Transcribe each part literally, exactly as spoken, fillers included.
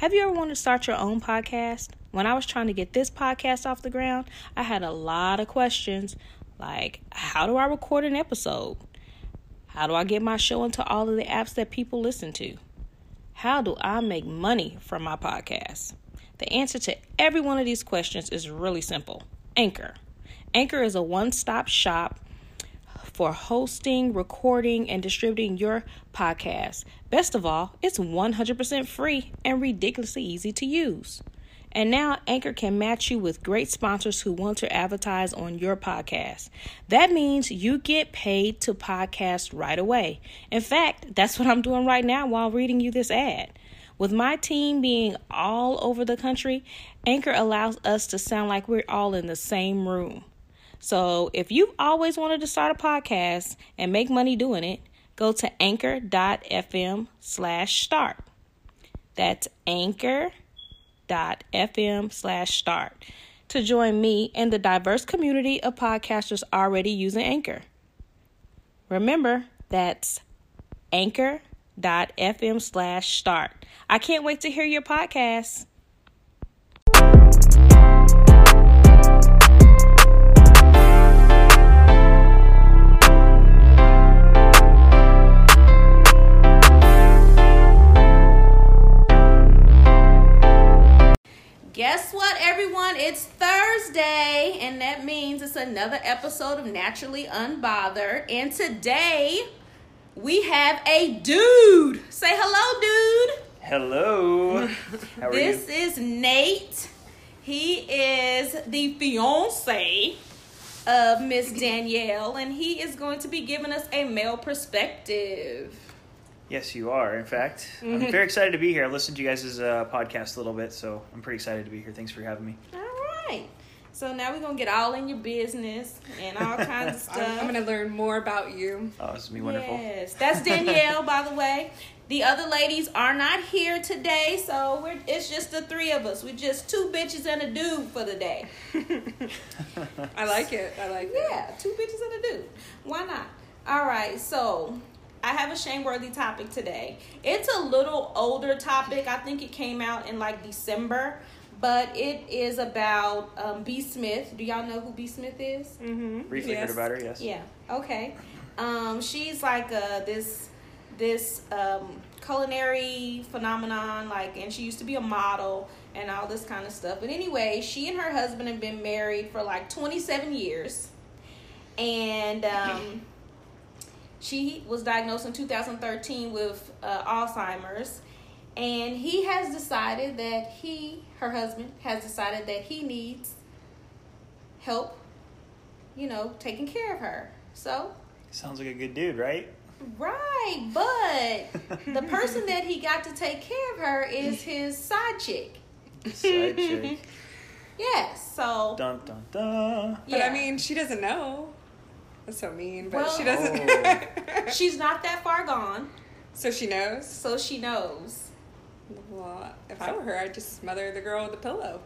Have you ever wanted to start your own podcast? When I was trying to get this podcast off the ground, I had a lot of questions like, how do I record an episode? How do I get my show into all of the apps that people listen to? How do I make money from my podcast? The answer to every one of these questions is really simple. Anchor. Anchor is a one-stop shop for hosting, recording, and distributing your podcast. Best of all, it's one hundred percent free and ridiculously easy to use. And now Anchor can match you with great sponsors who want to advertise on your podcast. That means you get paid to podcast right away. In fact, that's what I'm doing right now while reading you this ad. With my team being all over the country, Anchor allows us to sound like we're all in the same room. So if you've always wanted to start a podcast and make money doing it, go to anchor.fm slash start. That's Anchor. Dot fm slash start to join me and the diverse community of podcasters already using Anchor. Remember, that's anchor.fm slash start. I can't wait to hear your podcast. Guess what, everyone? It's Thursday, and that means it's another episode of Naturally Unbothered. And today, we have a dude. Say hello, dude. Hello. How are this you? This is Nate. He is the fiancé of Miss Danielle, and he is going to be giving us a male perspective. Yes, you are, in fact. Mm-hmm. I'm very excited to be here. I listened to you guys' uh, podcast a little bit, so I'm pretty excited to be here. Thanks for having me. All right. So now we're going to get all in your business and all kinds of stuff. I'm going to learn more about you. Oh, this is me wonderful. Yes. That's Danielle, by the way. The other ladies are not here today, so we're it's just the three of us. We're just two bitches and a dude for the day. I like it. I like it. Yeah, two bitches and a dude. Why not? All right, so I have a shame-worthy topic today. It's a little older topic. I think it came out in like December, but it is about um, B. Smith. Do y'all know who B. Smith is? Mm-hmm. Briefly yes. heard about her, yes. Yeah, okay. Um, she's like a, this this um, culinary phenomenon, like, and she used to be a model and all this kind of stuff. But anyway, she and her husband have been married for like twenty-seven years. And Um, she was diagnosed in two thousand thirteen with uh, Alzheimer's, and he has decided that he, her husband, has decided that he needs help, you know, taking care of her. So, sounds like a good dude, right? Right, but the person that he got to take care of her is his side chick. Side chick. Yes, so. Dun, dun, dun. Yeah. But I mean, she doesn't know. So mean, but well, she doesn't. She's not that far gone, so she knows. So she knows. Well, if I were her, I'd just smother the girl with a pillow.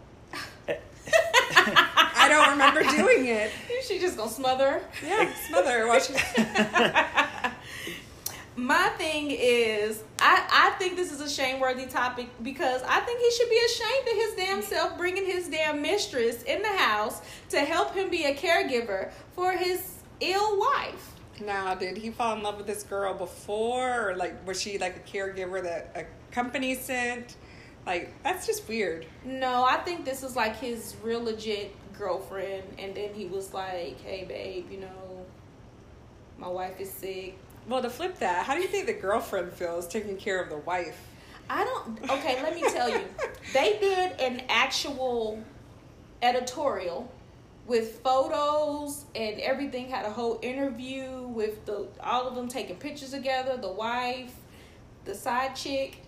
I don't remember doing it. She just gonna smother. Yeah, smother her while she's. My thing is, I, I think this is a shame-worthy topic because I think he should be ashamed of his damn self bringing his damn mistress in the house to help him be a caregiver for his ill wife. Now, did he fall in love with this girl before, or like was she like a caregiver that a company sent? Like, that's just weird. No, I think this is like his real legit girlfriend, and then he was like, hey babe, you know, my wife is sick. Well, to flip that, how do you think the girlfriend feels taking care of the wife? I don't okay let me tell you, they did an actual editorial with photos and everything, had a whole interview with the all of them taking pictures together, the wife, the side chick,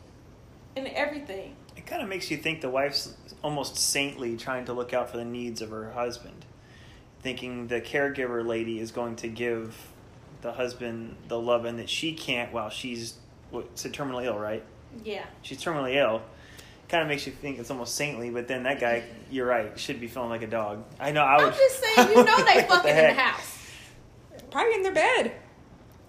and everything. It kind of makes you think the wife's almost saintly trying to look out for the needs of her husband, thinking the caregiver lady is going to give the husband the loving that she can't while she's what's it, terminally ill, right? Yeah. She's terminally ill. Kind of makes you think it's almost saintly, but then that guy, you're right, should be feeling like a dog. I know. I would, I'm just saying, you know, they fucking the in the house, probably in their bed.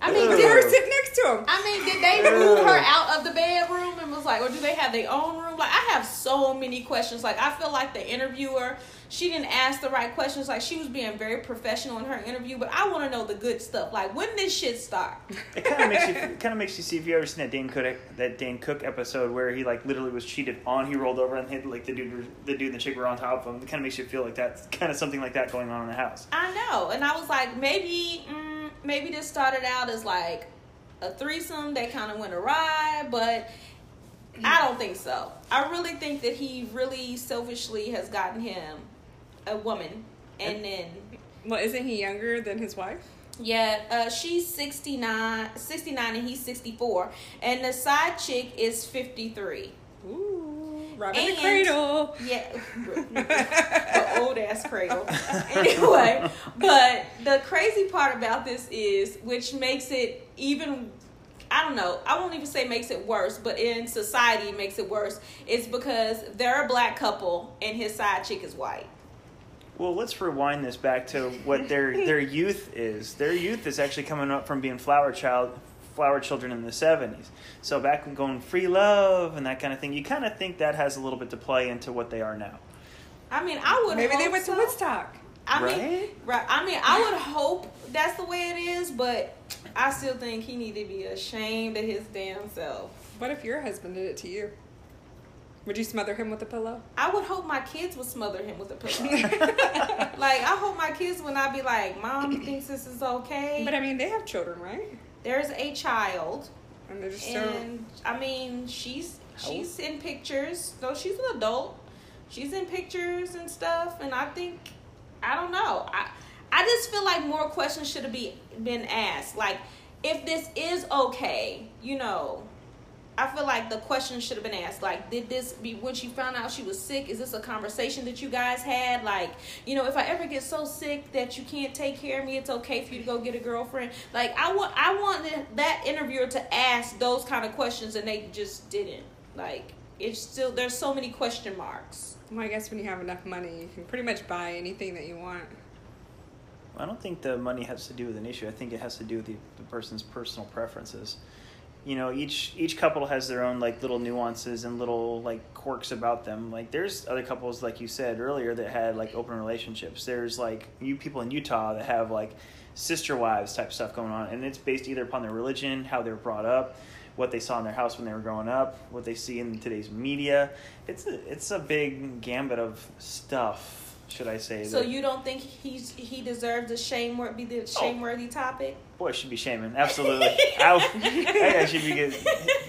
I mean, they were sitting next to them. I mean, did they move her out of the bedroom and was like, or do they have their own room? Like, I have so many questions. Like, I feel like the interviewer, she didn't ask the right questions. Like, she was being very professional in her interview, but I want to know the good stuff. Like, when did shit start? It kind of makes you kind of makes you see, if you ever seen that Dane Cook that Dane Cook episode where he like literally was cheated on, he rolled over and hit like the dude the dude and the chick were on top of him. It kind of makes you feel like that's kind of something like that going on in the house. I know, and I was like, maybe mm, maybe this started out as like a threesome. They kind of went awry, but I don't think so. I really think that he really selfishly has gotten him a woman, and then... Well, isn't he younger than his wife? Yeah, uh, she's sixty-nine, sixty-nine and he's sixty-four. And the side chick is fifty-three. Ooh, robbing and, the cradle. Yeah, the old-ass cradle. Anyway, but the crazy part about this is, which makes it even... I don't know. I won't even say makes it worse, but in society it makes it worse. It's because they're a black couple and his side chick is white. Well, let's rewind this back to what their their youth is. Their youth is actually coming up from being flower child, flower children in the seventies. So back when going free love and that kind of thing, you kind of think that has a little bit to play into what they are now. I mean, I would maybe they went so. to Woodstock. I right? mean, right? I mean, I would hope that's the way it is, but I still think he need to be ashamed of his damn self. What if your husband did it to you? Would you smother him with a pillow? I would hope my kids would smother him with a pillow. Like, I hope my kids would not be like, Mom thinks this is okay. But, I mean, they have children, right? There's a child. And they're just And, so... I mean, she's she's in pictures. So she's an adult. She's in pictures and stuff. And I think, I don't know. I I just feel like more questions should have be, been asked. Like, if this is okay, you know, I feel like the question should have been asked. Like, did this be when she found out she was sick? Is this a conversation that you guys had? Like, you know, if I ever get so sick that you can't take care of me, it's okay for you to go get a girlfriend. Like, I want I wanted that interviewer to ask those kind of questions, and they just didn't. Like, it's still, there's so many question marks. Well, I guess when you have enough money, you can pretty much buy anything that you want. I don't think the money has to do with an issue. I think it has to do with the, the person's personal preferences. You know, each each couple has their own, like, little nuances and little, like, quirks about them. Like, there's other couples, like you said earlier, that had, like, open relationships. There's, like, you people in Utah that have, like, sister wives type stuff going on. And it's based either upon their religion, how they were brought up, what they saw in their house when they were growing up, what they see in today's media. It's a, it's a big gambit of stuff. Should I say so that? You don't think he's he deserves a shame be the shame worthy oh. topic? Boy, I should be shaming. Absolutely. I, I should be getting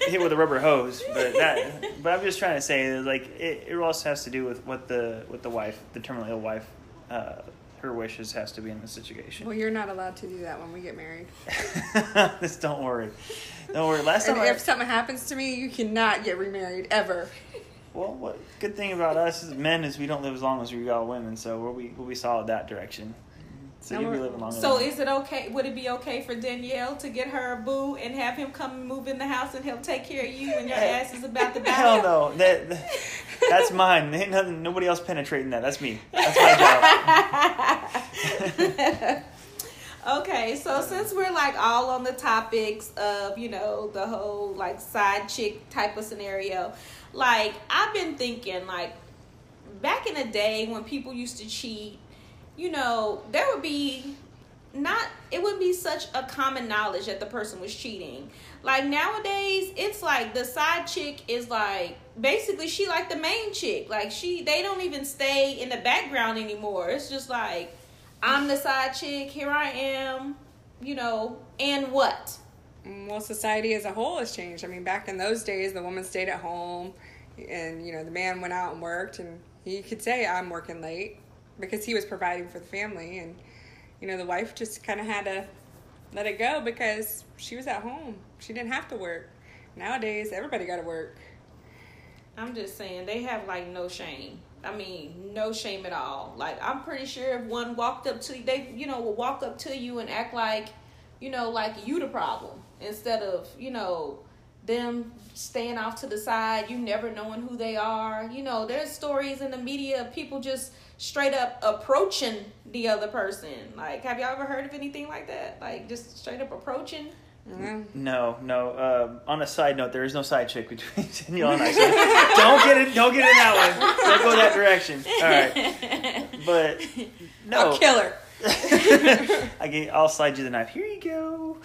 hit with a rubber hose. But that, but I'm just trying to say, like, it, it also has to do with what the what the wife, the terminally ill wife, uh, her wishes has to be in the situation. Well, you're not allowed to do that when we get married. Just don't worry. Don't worry. Last time, and if I, something happens to me, you cannot get remarried ever. Well, what good thing about us as men is we don't live as long as we all women, so we'll be, we'll be solid that direction. So no, you'll be living longer. So is it okay? Would it be okay for Danielle to get her a boo and have him come and move in the house and he'll take care of you and your ass is about to die? Hell no. That, that, that's mine. Ain't nothing, nobody else penetrating that. That's me. That's my job. Okay, so since we're like all on the topics of, you know, the whole like side chick type of scenario... Like, I've been thinking, like, back in the day when people used to cheat, you know, there would be not, it wouldn't be such a common knowledge that the person was cheating. Like, nowadays, it's like the side chick is like, basically, she like the main chick. Like, she, they don't even stay in the background anymore. It's just like, I'm the side chick, here I am, you know, and what? Well, society as a whole has changed. I mean, back in those days, the woman stayed at home and, you know, the man went out and worked, and he could say, I'm working late, because he was providing for the family. And, you know, the wife just kind of had to let it go because she was at home. She didn't have to work. Nowadays, everybody got to work. I'm just saying, they have, like, no shame. I mean, no shame at all. Like, I'm pretty sure if one walked up to you, they, you know, will walk up to you and act like, you know, like you the problem. Instead of, you know, them staying off to the side, you never knowing who they are. You know, there's stories in the media of people just straight up approaching the other person. Like, have y'all ever heard of anything like that? Like, just straight up approaching? Mm. No, no. Uh, on a side note, there is no side chick between Danielle and I. So don't get it. Don't get in that one. Don't go that direction. All right. But no. I'll kill her. I get, I'll slide you the knife. Here you go.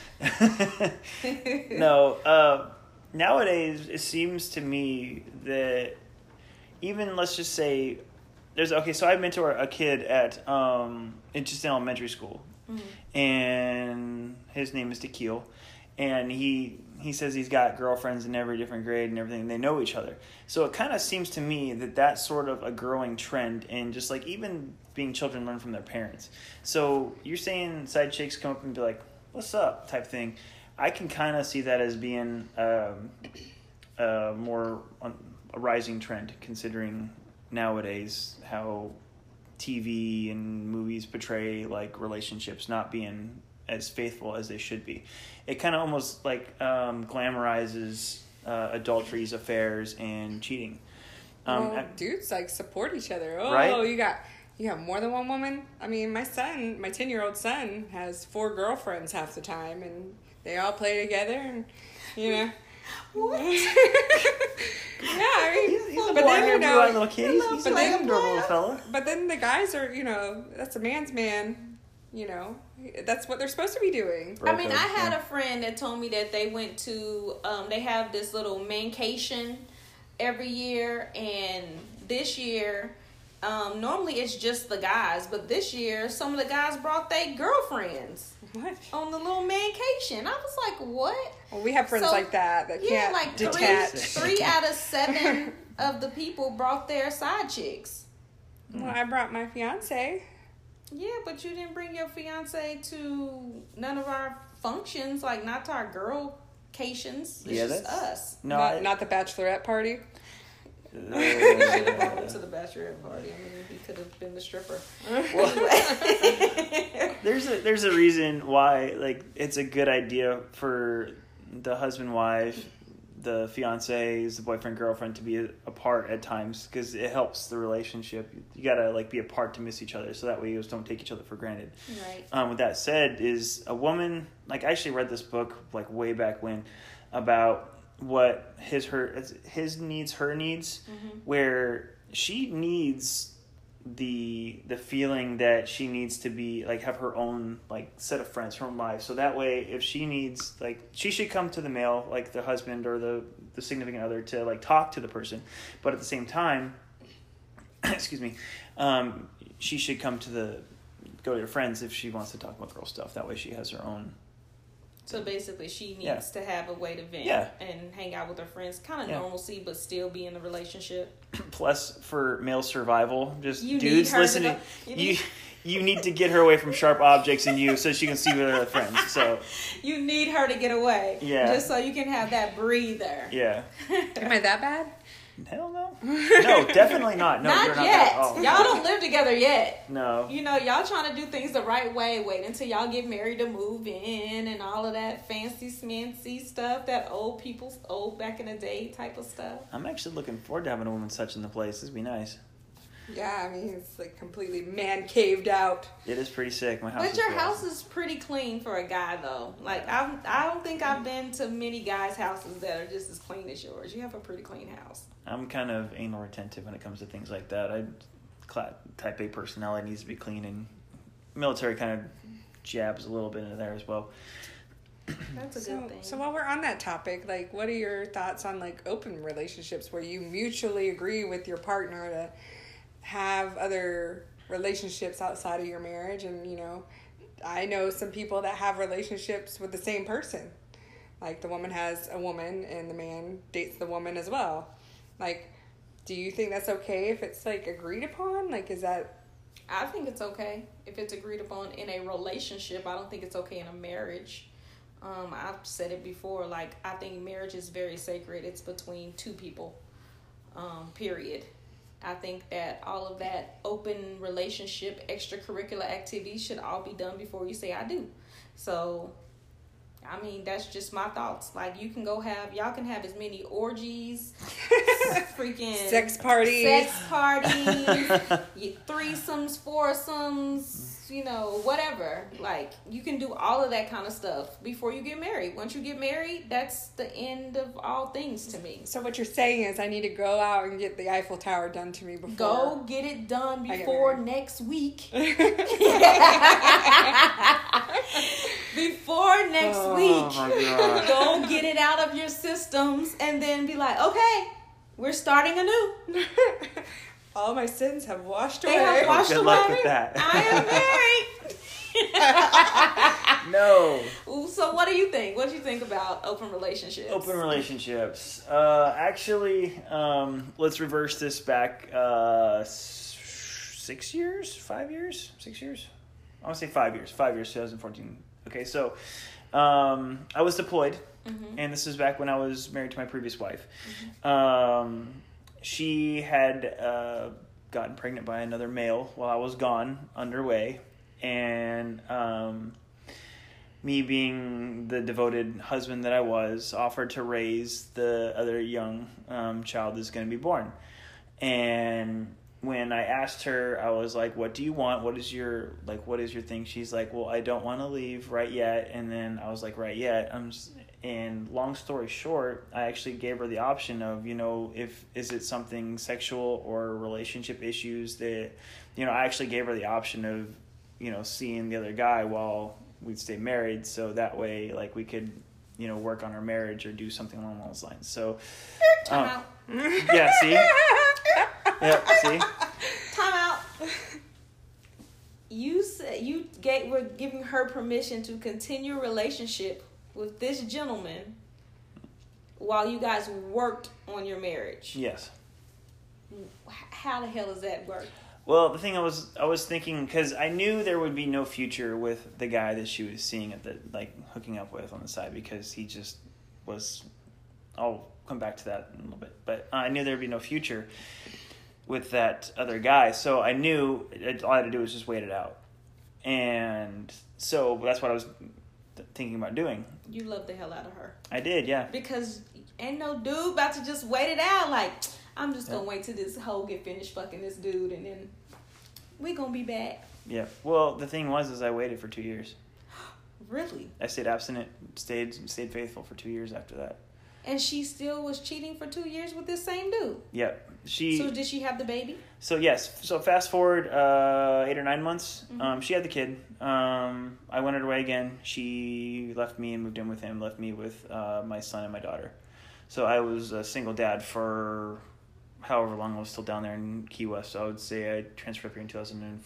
No. Uh, nowadays, it seems to me that even let's just say there's okay. So I mentor a kid at um, just in elementary school. Mm-hmm. And his name is Tequil, and he he says he's got girlfriends in every different grade and everything, and they know each other. So it kind of seems to me that that's sort of a growing trend, and just like even being children learn from their parents. So you're saying side chicks come up and be like, what's up type thing. I can kind of see that as being um, uh, more on, a rising trend, considering nowadays how T V and movies portray like relationships not being as faithful as they should be. It kind of almost like um, glamorizes uh, adulteries, affairs, and cheating. Um, well, dudes like support each other. Oh, right? you got you got more than one woman. I mean, my son, my ten-year-old son, has four girlfriends half the time, and they all play together, and you know. What? Yeah, I mean, he's, he's but then you know, little kid. He's, he's but, then, little but then the guys are, you know, that's a man's man, you know, that's what they're supposed to be doing. I mean, I had a friend that told me that they went to, um, they have this little mancation every year, and this year, um, normally it's just the guys, but this year some of the guys brought their girlfriends. What? On the little mancation. I was like, what? Well, we have friends so, like that that yeah, can't like detach. Three, three out of seven of the people brought their side chicks. Well, I brought my fiancé. Yeah, but you didn't bring your fiancé to none of our functions, like not to our girl-cations. It's yeah, just us. No, not, I, not the bachelorette party? Uh, yeah. To the bachelorette party. I mean, he could have been the stripper. Well, there's a there's a reason why like it's a good idea for the husband, wife, the fiancés, the boyfriend, girlfriend to be apart at times because it helps the relationship. You gotta like be apart to miss each other, so that way you just don't take each other for granted. Right. Um. With that said, is a woman like I actually read this book like way back when about what his her his needs her needs mm-hmm. where she needs the the feeling that she needs to be like have her own like set of friends, her own life, so that way if she needs like she should come to the male like the husband or the the significant other to like talk to the person, but at the same time excuse me um she should come to the go to her friends if she wants to talk about girl stuff, that way she has her own. So basically, she needs yeah. to have a way to vent yeah. and hang out with her friends. Kind of yeah. normalcy, but still be in the relationship. Plus, for male survival, just you dudes listening, you, you, you need to get her away from sharp objects and you so she can see with her friends. So you need her to get away. Yeah. Just so you can have that breather. Yeah. Am I that bad? Hell no. No, definitely not. No, not you're not yet. That, oh. Y'all don't live together yet. No. You know, y'all trying to do things the right way. Wait until y'all get married to move in and all of that fancy smancy stuff, that old people's old back in the day type of stuff. I'm actually looking forward to having a woman such in the place. This would be nice. Yeah, I mean, it's like completely man caved out. It is pretty sick. My house. But your house is pretty clean for a guy, though. Like I, I don't think I've been to many guys' houses that are just as clean as yours. You have a pretty clean house. I'm kind of anal retentive when it comes to things like that. I, type A personality needs to be clean, and military kind of jabs a little bit into there as well. That's a so, good thing. So while we're on that topic, like, what are your thoughts on like open relationships where you mutually agree with your partner to have other relationships outside of your marriage? And you know, I know some people that have relationships with the same person, like the woman has a woman and the man dates the woman as well. Like, do you think that's okay if it's like agreed upon? Like, is that I think it's okay if it's agreed upon in a relationship. I don't think it's okay in a marriage. um I've said it before, like I think marriage is very sacred. It's between two people, um period. I think that all of that open relationship, extracurricular activities should all be done before you say I do. So I mean, that's just my thoughts. Like, you can go have, y'all can have as many orgies, freaking sex parties, sex parties, threesomes, foursomes, you know, whatever. Like, you can do all of that kind of stuff before you get married. Once you get married, that's the end of all things to me. So what you're saying is I need to go out and get the Eiffel Tower done to me before. Go get it done before next week. Before next oh, week, go get it out of your systems and then be like, okay, we're starting anew. All my sins have washed away. They have washed Good away. Luck with that. I am married. No. So what do you think? What do you think about open relationships? Open relationships. Uh, actually, um, let's reverse this back uh, six years, five years, six years. I want to say five years, five years, twenty fourteen. Okay, so um, I was deployed, mm-hmm. and this is back when I was married to my previous wife. Mm-hmm. Um, she had uh, gotten pregnant by another male while I was gone, underway, and um, me being the devoted husband that I was, offered to raise the other young um, child that's going to be born. And when I asked her, I was like, what do you want? What is your, like, what is your thing? She's like, well, I don't want to leave right yet. And then I was like, right yet. I'm just, and long story short, I actually gave her the option of, you know, if, is it something sexual or relationship issues that, you know, I actually gave her the option of, you know, seeing the other guy while we'd stay married. So that way, like, we could, you know, work on our marriage or do something along those lines. So, um, yeah, see? Yep, see? Time out. You said you gave, were giving her permission to continue a relationship with this gentleman while you guys worked on your marriage. Yes. How the hell does that work? Well, the thing I was I was thinking, because I knew there would be no future with the guy that she was seeing at the, like, hooking up with on the side, because he just was. I'll come back to that in a little bit, but uh, I knew there'd be no future with that other guy. So I knew it, all I had to do was just wait it out. And so that's what I was th- thinking about doing. You loved the hell out of her. I did, yeah. Because ain't no dude about to just wait it out. Like, I'm just yeah. going to wait till this hoe get finished fucking this dude, and then we going to be back. Yeah. Well, the thing was is I waited for two years. Really? I stayed abstinent, stayed stayed faithful for two years after that. And she still was cheating for two years with this same dude. Yep. She. So did she have the baby? So yes. So fast forward uh, eight or nine months. Mm-hmm. Um, she had the kid. Um, I went her way again. She left me and moved in with him. Left me with uh, my son and my daughter. So I was a single dad for however long I was still down there in Key West. So I would say I transferred up here in two thousand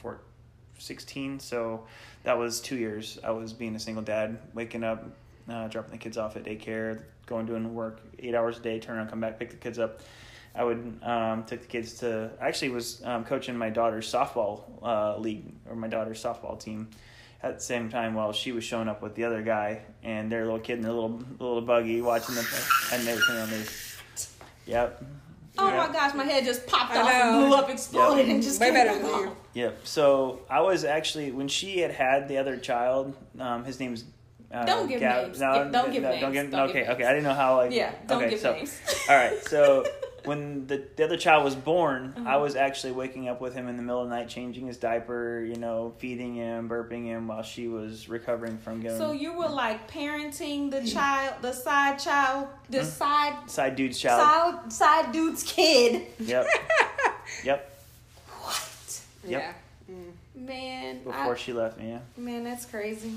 sixteen. So that was two years. I was being a single dad, waking up, uh, dropping the kids off at daycare, going doing work eight hours a day, turn around, come back, pick the kids up. I would um take the kids to I actually was um coaching my daughter's softball uh league or my daughter's softball team at the same time while she was showing up with the other guy and their little kid in their little little buggy watching them play. I never turned on these. Yep. Oh yep. My gosh, my head just popped off and blew up, exploded, yep. and just way better than you. Yep. So I was actually when she had had the other child, um his name's Uh, don't give Gab- names. No, don't give no, names. Don't give, don't okay, give okay. Names. I didn't know how. Like, yeah, don't okay, give so, names. All right. So when the, the other child was born, mm-hmm. I was actually waking up with him in the middle of the night, changing his diaper, you know, feeding him, burping him while she was recovering from giving. So you were like parenting the child, the side child, the mm-hmm. side side dude's child, side, side dude's kid. Yep. Yep. What? Yep. Yeah. Mm. Man. Before I, she left me. Yeah. Man, that's crazy.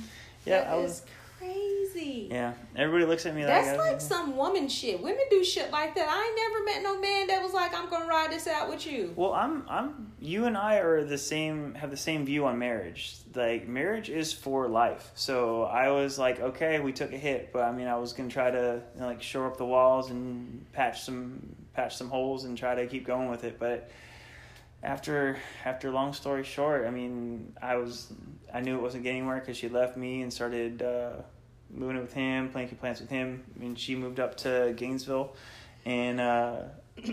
Yeah, that I was. Crazy. Yeah, everybody looks at me like that's like some woman shit. Women do shit like that. I ain't never met no man that was like, I'm gonna ride this out with you. Well, I'm, I'm. You and I are the same. Have the same view on marriage. Like marriage is for life. So I was like, okay, we took a hit, but I mean, I was gonna try to you know, like shore up the walls and patch some, patch some holes and try to keep going with it. But after, after long story short, I mean, I was. I knew it wasn't getting anywhere because she left me and started uh, moving it with him, planting plants with him. And she moved up to Gainesville. And uh,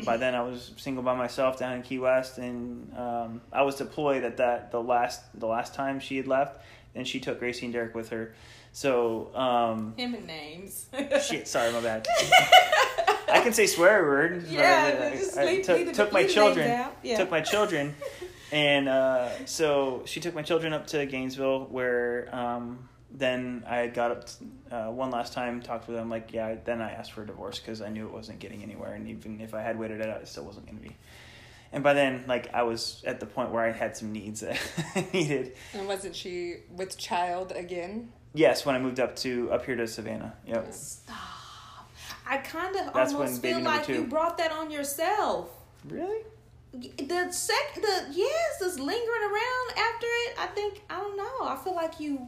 by then I was single by myself down in Key West. And um, I was deployed at that the last the last time she had left. and she took Gracie and Derek with her. So, um... him and names. Shit, sorry, my bad. I can say swear word. Yeah, I, just I, leave, I took, leave took my children. Yeah. Took my children. And uh, so she took my children up to Gainesville, where um, then I got up to, uh, one last time, talked with them. Like, yeah, then I asked for a divorce because I knew it wasn't getting anywhere. And even if I had waited it out, it still wasn't going to be. And by then, like, I was at the point where I had some needs that I needed. And wasn't she with child again? Yes, when I moved up to up here to Savannah. Yep. Stop. I kind of almost feel like two. You brought that on yourself. Really? The sec, the yes, this lingering around after it. I think I don't know. I feel like you.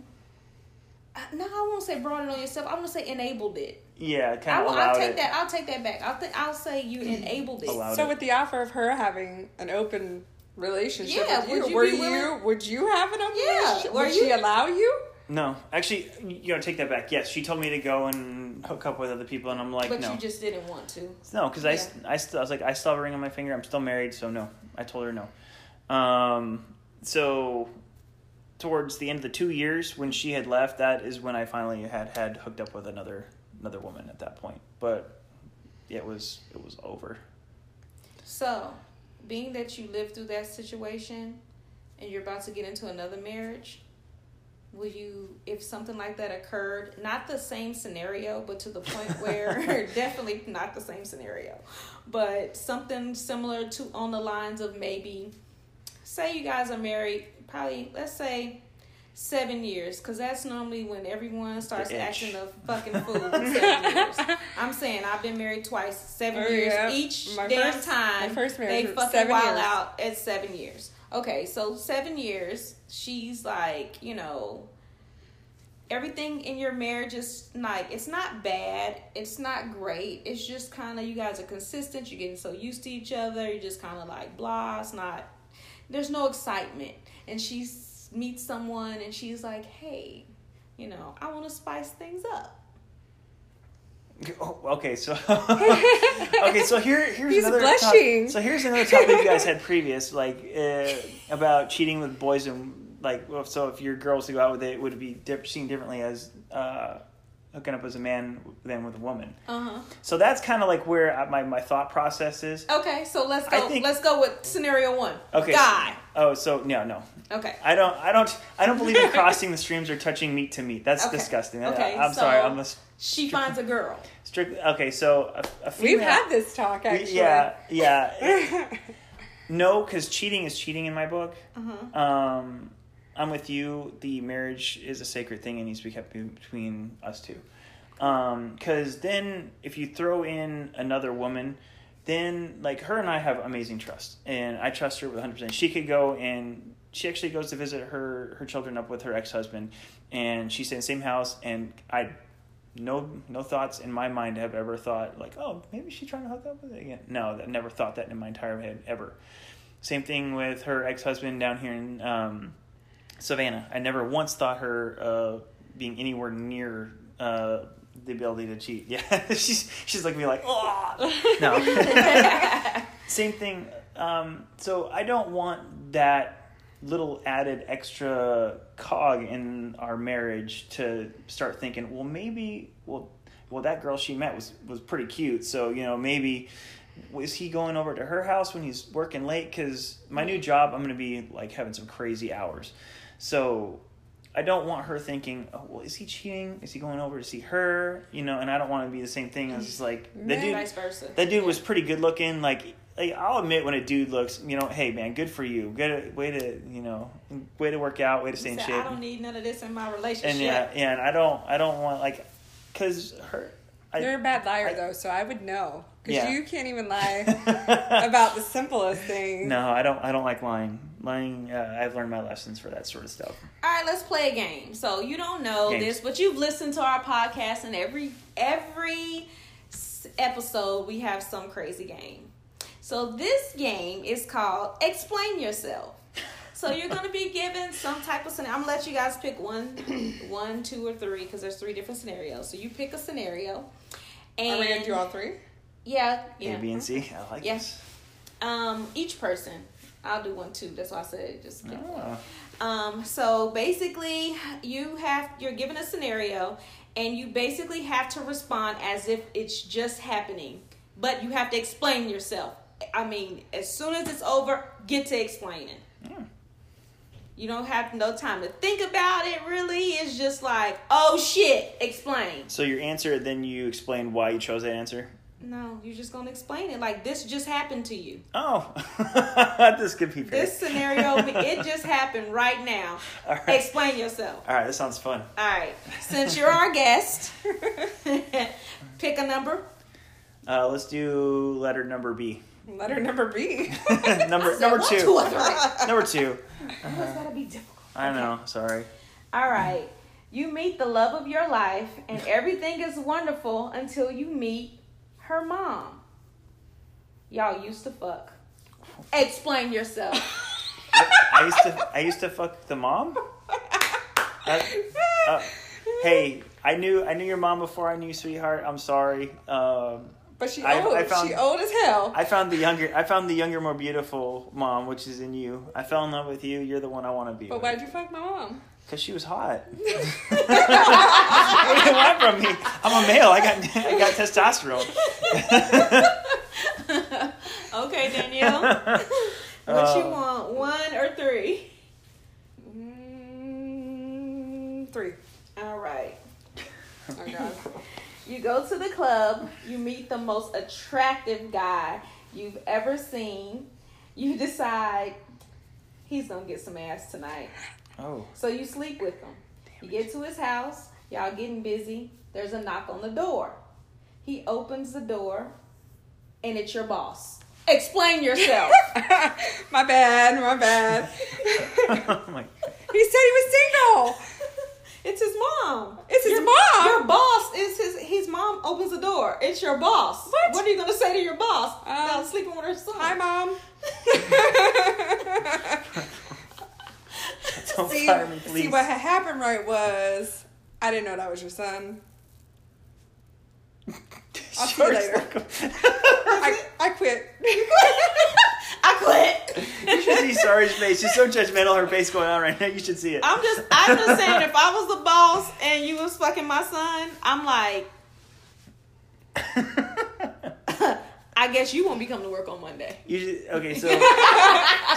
I, no, I won't say brought it on yourself. I'm gonna say enabled it. Yeah, kind of. I'll take it. that. I'll take that back. I'll th- I'll say you enabled it. Allowed so it. With the offer of her having an open relationship, yeah, with you, would you were you willing? Would you have an open yeah, relationship? Would you, she allow you? No, actually, you know, take that back. Yes, she told me to go and hook up with other people, and I'm like, but no. But you just didn't want to. No, because yeah. I, I, still, I was like, I still have a ring on my finger. I'm still married, so no. I told her no. Um, so towards the end of the two years when she had left, that is when I finally had, had hooked up with another another woman at that point. But it was it was over. So, being that you lived through that situation and you're about to get into another marriage... Will you, if something like that occurred, not the same scenario, but to the point where, definitely not the same scenario, but something similar to on the lines of maybe, say you guys are married, probably, let's say, seven years, because that's normally when everyone starts acting a fucking fool in seven years. I'm saying I've been married twice, seven oh, years. Yeah. Each my damn first, time, my first marriage they fucking wild years. Out at seven years. Okay, so seven years, she's like, you know, everything in your marriage is like, it's not bad, it's not great, it's just kind of, you guys are consistent, you're getting so used to each other, you're just kind of like, blah, it's not, there's no excitement. And she meets someone and she's like, hey, you know, I want to spice things up. Oh, okay, so okay, so here here's He's another blushing. Top, so here's another topic you guys had previous, like uh, about cheating with boys and like, well, so if your girls to go out with it, would it be dip- seen differently as uh, hooking up as a man than with a woman? Uh huh. So that's kind of like where I, my my thought process is. Okay, so let's go. Think, let's go with scenario one. Okay, guy. So, oh, so no, no. Okay. I don't, I don't, I don't believe in crossing the streams or touching meat to meat. That's okay. Disgusting. Okay, I, I'm so... sorry. I'm a She finds a girl. Strictly, okay, so a, a female... We've had this talk, actually. Yeah, yeah. It, no, because cheating is cheating in my book. Uh-huh. Um, I'm with you. The marriage is a sacred thing and needs to be kept between us two. Because um, then, if you throw in another woman, then, like, her and I have amazing trust. And I trust her with one hundred percent. She could go and... She actually goes to visit her, her children up with her ex-husband. And she stays in the same house, and I... No, no thoughts in my mind have ever thought like, oh, maybe she's trying to hook up with it again. No, I never thought that in my entire head ever. Same thing with her ex-husband down here in um, Savannah. I never once thought her uh, being anywhere near uh, the ability to cheat. Yeah, she's she's looking at me like, oh no. Same thing. Um, so I don't want that little added extra cog in our marriage to start thinking, well, maybe, well, well, that girl she met was, was pretty cute. So, you know, maybe is he going over to her house when he's working late? Cause my new job, I'm going to be like having some crazy hours. So I don't want her thinking, oh, well, is he cheating? Is he going over to see her? You know, and I don't want to be the same thing. It's like, the dude, vice versa. That dude yeah. was pretty good looking. Like, Like, I'll admit when a dude looks, you know, hey, man, good for you. Good way to, you know, way to work out, way to stay in shape. I don't need none of this in my relationship. And yeah, and I don't, I don't want, like, because her. I, You're a bad liar, I, though, so I would know. Because yeah. you can't even lie about the simplest thing. No, I don't, I don't like lying. Lying, uh, I've learned my lessons for that sort of stuff. All right, let's play a game. So you don't know Games. this, but you've listened to our podcast, and every every episode we have some crazy game. So this game is called Explain Yourself. So you're going to be given some type of scenario. I'm going to let you guys pick one, one, two, or three because there's three different scenarios. So you pick a scenario. And are we going to do all three? Yeah. yeah. A, B, and C. I like yes. this. Um, each person. I'll do one too. That's why I said just keep going. Oh. Um, so basically, you have you're given a scenario, and you basically have to respond as if it's just happening. But you have to explain yourself. I mean, as soon as it's over, get to explaining. Mm. You don't have no time to think about it, really. It's just like, oh, shit, explain. So your answer, then you explain why you chose that answer? No, you're just going to explain it. Like, this just happened to you. Oh. This could be great. This scenario, it just happened right now. All right. Explain yourself. All right, that sounds fun. All right. Since you're our guest, pick a number. Uh, let's do letter number B. Letter number B. number said, number two. two number two. Uh-huh. What's gotta be difficult? I know. Sorry. All right. You meet the love of your life, and everything is wonderful until you meet her mom. Y'all used to fuck. Explain yourself. I used to. I used to fuck the mom. Uh, uh, hey, I knew. I knew your mom before I knew you, sweetheart. I'm sorry. Um, But she I, old. I found, she old as hell. I found the younger. I found the younger, more beautiful mom, which is in you. I fell in love with you. You're the one I want to be. But with. Why did you fuck my mom? Because she was hot. What do you want from me? I'm a male. I got. I got testosterone. Okay, Danielle. What uh, you want? One or three? Mm, three. All right. Oh God. You go to the club, you meet the most attractive guy you've ever seen. You decide he's going to get some ass tonight. Oh. So you sleep with him. Damn you it. Get to his house. Y'all getting busy. There's a knock on the door. He opens the door, and it's your boss. Explain yourself. my bad, my bad. Oh my God. He said he was single. It's his mom. It's his your, mom. Your boss is his. His mom opens the door. It's your boss. What? What are you gonna say to your boss? Um, sleeping with her son. Hi, mom. Don't see, fire me, please. See what had happened. Right was I didn't know that was your son. I'll see you later. I, I quit. I quit. You should see Sari's face. She's so judgmental. Her face going on right now. You should see it. I'm just, I'm just saying, if I was the boss and you was fucking my son, I'm like, I guess you won't be coming to work on Monday. You should, okay, so,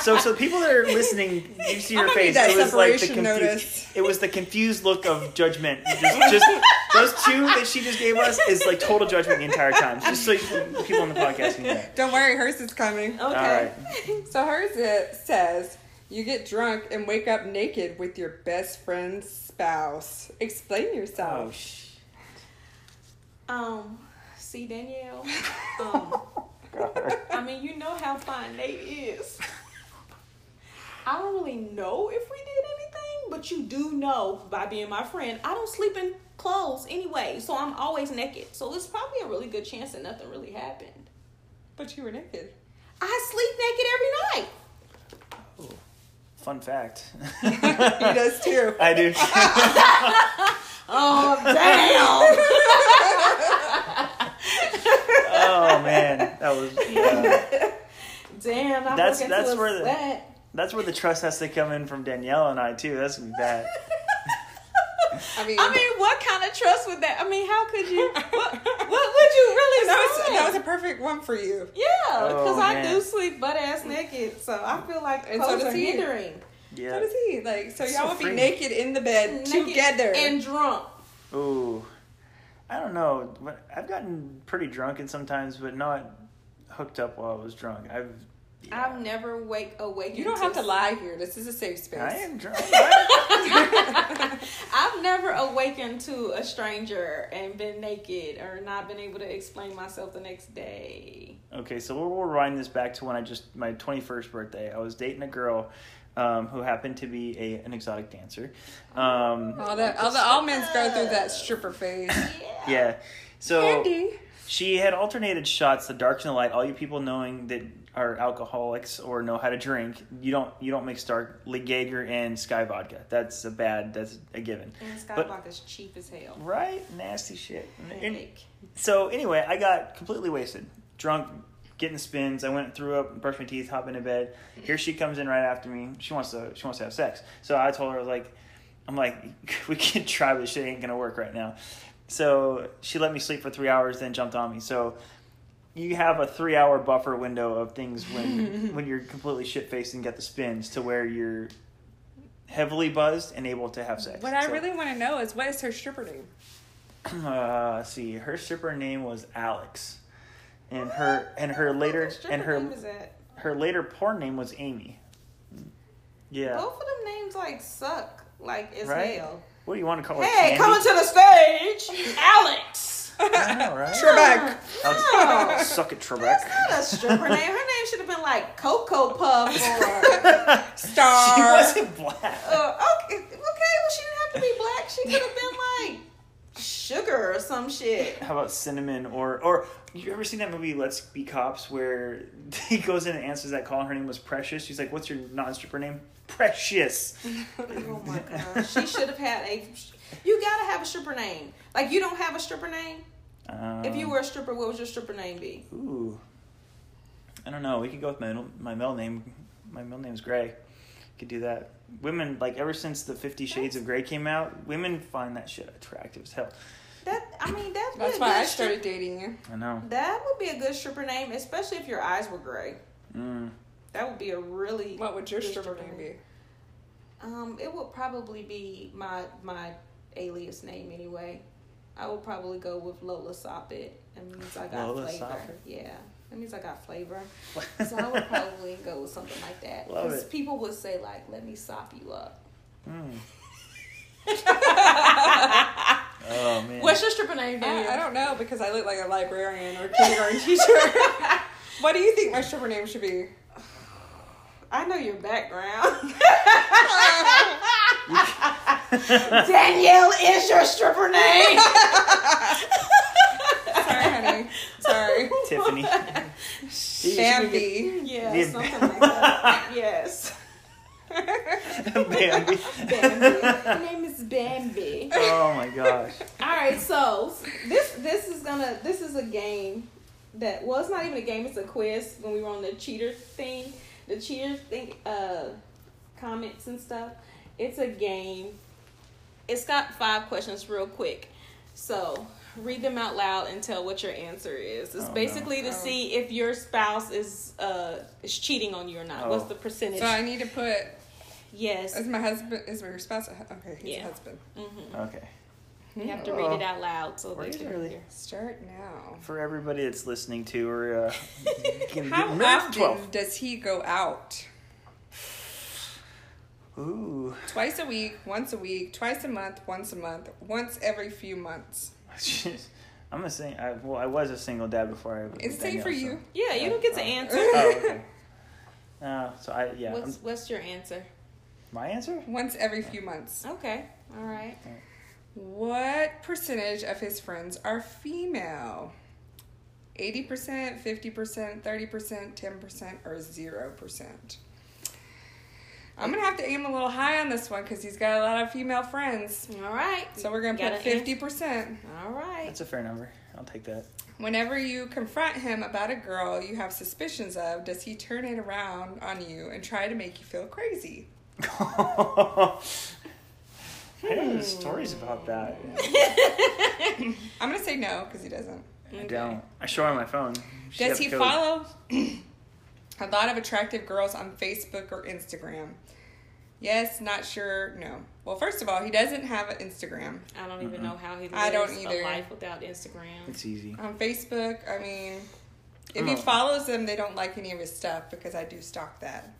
so, so people that are listening, you see your face. It was like the confused. It was the confused look of judgment. Just, just those two that she just gave us is like total judgment the entire time. Just so you, people on the podcast can know. Don't worry, hers is coming. Okay. All right. So hers it says, "You get drunk and wake up naked with your best friend's spouse. Explain yourself." Oh shit. Um. See, Danielle, um, I mean, you know how fine Nate is. I don't really know if we did anything, but you do know by being my friend, I don't sleep in clothes anyway, so I'm always naked. So it's probably a really good chance that nothing really happened. But you were naked. I sleep naked every night. Oh, fun fact. He does too. I do. Oh, damn. Oh man, that was uh, damn. I'm that's that's where sweat. the that's where the trust has to come in from Danielle and I too. That's gonna be bad. I mean, I mean, what kind of trust would that? I mean, how could you? What, what would you really? That was, that was a perfect one for you. Yeah, because oh, I do sleep butt ass naked, so I feel like it's so hindering. Yeah, so does he? Like, so it's y'all so would free. Be naked in the bed naked together and drunk. Ooh. I don't know. I've gotten pretty drunken sometimes, but not hooked up while I was drunk. I've yeah. I've never wake awake. You don't have to lie here. This is a safe space. I am drunk. I've never awakened to a stranger and been naked or not been able to explain myself the next day. Okay, so we'll, we'll rewind this back to when I just my twenty-first birthday. I was dating a girl. Um, who happened to be a an exotic dancer. Um, all that, all, the, all men's go through that stripper phase. Yeah. yeah. So Andy. She had alternated shots, the darks and the light. All you people knowing that are alcoholics or know how to drink, you don't you don't mix dark Ligator and Sky Vodka. That's a bad, that's a given. And Sky but, Vodka's cheap as hell. Right? Nasty shit. And, so anyway, I got completely wasted. Drunk. getting spins. I went, threw up, brushed my teeth, hop into bed. Here she comes in right after me. She wants to, she wants to have sex. So I told her, like, I'm like, we can try, but shit ain't gonna work right now. So she let me sleep for three hours, then jumped on me. So you have a three-hour buffer window of things when when you're completely shit-faced and get the spins to where you're heavily buzzed and able to have sex. What I so. really want to know is, what is her stripper name? Uh, see, her stripper name was Alex, and what? her and her later and her name is it? her later porn name was Amy. Yeah. Both of them names like suck like as right? hell. What do you want to call her? Hey, Candy? Coming to the stage, Alex. I know, right? Trebek. No. No. Suck it, Trebek. That's not a stripper name. Her name should have been like Cocoa Puff or Star. She wasn't black. Uh, okay, okay, well, she didn't have to be black. She could have been like Sugar or some shit. How about Cinnamon? Or, or you ever seen that movie Let's Be Cops where he goes in and answers that call and her name was Precious? She's like, what's your non-stripper name? Precious. Oh my God. She should have had a... You gotta have a stripper name. Like, you don't have a stripper name? Um, if you were a stripper, what would your stripper name be? Ooh. I don't know. We could go with my, my male name. My male name's Grey. Could do that. Women, like, ever since the Fifty Shades of Grey came out, women find that shit attractive as hell. That I mean, that that's why I started stri- dating you. I know. That would be a good stripper name, especially if your eyes were gray. Mm. That would be a really. What would your stripper name be? Um, it would probably be my my alias name anyway. I would probably go with Lola Soppet. That means I got Lola flavor. Soppet. Yeah. That means I got flavor. So I would probably go with something like that. Because people would say, like, let me sop you up. Mm. Oh, man. What's your stripper name? I, I don't know, because I look like a librarian or kindergarten teacher. What do you think my stripper name should be? I know your background. Danielle is your stripper name. Sorry, honey. Sorry. Tiffany. Bambi. Yeah, yeah, something like that. Yes. Bambi. Bambi. Her name is Bambi. Oh my gosh. All right, so this this is gonna this is a game that well, it's not even a game. It's a quiz. When we were on the cheater thing, the cheater thing, uh, comments and stuff. It's a game. It's got five questions, real quick. So. Read them out loud and tell what your answer is. It's oh, basically no. to oh. see if your spouse is uh is cheating on you or not. Oh. What's the percentage? So I need to put yes. Is my husband is my spouse? Okay, he's yeah. a husband. Mm-hmm. Okay. You have to read it out loud so they can really start now. For everybody that's listening to or uh, how often twelve does he go out? Ooh. Twice a week, once a week, twice a month, once a month, once every few months. I'm a sing- I, well, I was a single dad before I was It's the same for you. So. Yeah, you don't get to answer. Oh, okay. Uh, so I, yeah. What's, what's your answer? My answer? Once every few months. Okay. All right. All right. What percentage of his friends are female? eighty percent, fifty percent, thirty percent, ten percent, or zero percent? I'm going to have to aim a little high on this one because he's got a lot of female friends. All right. So we're going to put fifty percent. Answer. All right. That's a fair number. I'll take that. Whenever you confront him about a girl you have suspicions of, does he turn it around on you and try to make you feel crazy? I know the stories about that. I'm going to say no because he doesn't. Okay. I don't. I show her my phone. She does he follow... a lot of attractive girls on Facebook or Instagram? Yes, not sure, no. Well, first of all, he doesn't have an Instagram. I don't even mm-hmm. know how he lives I don't either. a life without Instagram. It's easy. On Facebook, I mean, if oh. he follows them, they don't like any of his stuff because I do stalk that.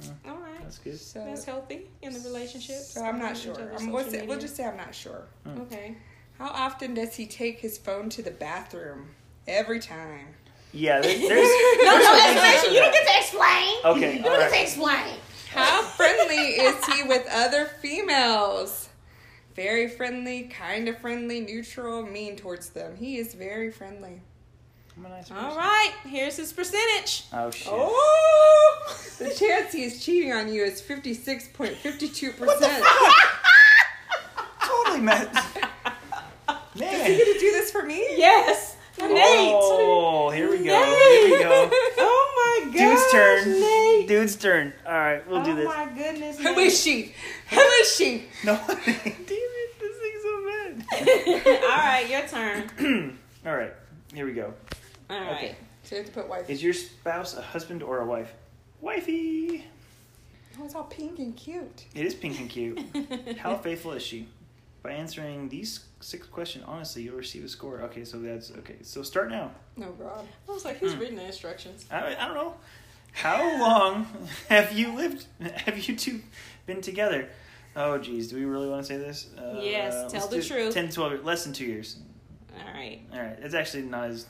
Yeah. All right. That's good. So, that's healthy in the relationship. So I'm not sure. I'm, we'll, say, we'll just say I'm not sure. Mm. Okay. How often does he take his phone to the bathroom? Every time. Yeah, there's... there's no, no explanation. You don't get to explain. Okay, You all don't right. get to explain. How friendly is he with other females? Very friendly, kind of friendly, neutral, mean towards them. He is very friendly. I'm a nice person. All right, here's his percentage. Oh, shit. Oh! The chance he is cheating on you is fifty-six point five two percent. What the fuck? Totally mad. Man. Is he going to do this for me? Yes. Nate. Oh, here we go. Nate. Here we go. Dude's turn. Me. Dude's turn. All right, we'll oh do this. Oh, my goodness. Who is she? Who is she? No. Damn it, this thing's so bad. All right, your turn. All right, here we go. All right. Okay. So you have to put wife. Is your spouse a husband or a wife? Wifey. Oh, it's all pink and cute. It is pink and cute. How faithful is she? By answering these six questions honestly, you'll receive a score. Okay, so that's okay. So start now. No problem. I was like, who's mm. reading the instructions? I, I don't know. How long have you lived? Have you two been together? Oh, geez. Do we really want to say this? Uh, yes, tell the truth. ten, twelve, less than two years. All right. All right. It's actually not as.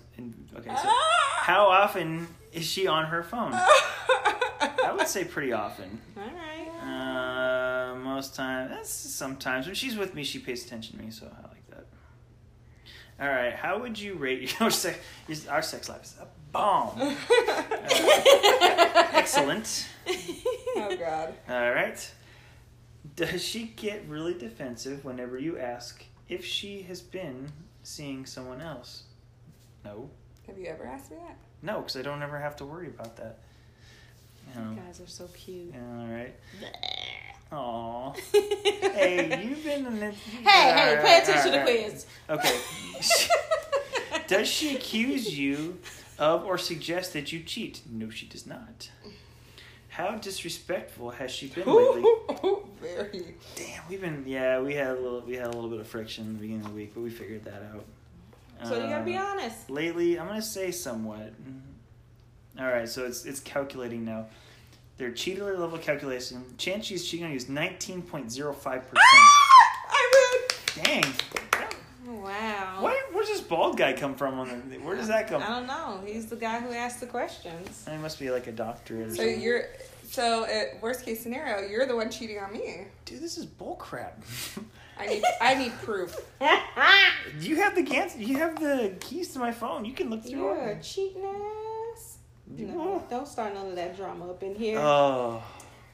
Okay, so ah! How often is she on her phone? I would say pretty often. All right. Uh, most times. That's sometimes. When she's with me, she pays attention to me, so I like that. All right. How would you rate your sex? Our sex life is a bomb. uh, excellent. Oh, God. All right. Does she get really defensive whenever you ask if she has been seeing someone else? No. Have you ever asked me that? No, because I don't ever have to worry about that. You know. You guys are so cute. Yeah, all right. Aww. Hey, you've been in this. Hey, all hey, right, pay attention right, to the quiz. Okay. Does she accuse you of or suggest that you cheat? No, she does not. How disrespectful has she been lately? Very. Damn, we've been. Yeah, we had a little. We had a little bit of friction in the beginning of the week, but we figured that out. So uh, you gotta be honest. Lately, I'm gonna say somewhat. All right, so it's it's calculating now. Their cheater level calculation. Chance she's cheating on you is nineteen point zero five percent. I win! Dang. Wow. Why, where's this bald guy come from? On the, where does that come from? I don't know. He's the guy who asked the questions. He must be like a doctor or so something. You're, so, at worst case scenario, you're the one cheating on me. Dude, this is bull crap. I need I need proof. You have the cancer, you have the keys to my phone. You can look through it. You're a cheating ass. No, don't start none of that drama up in here. Oh.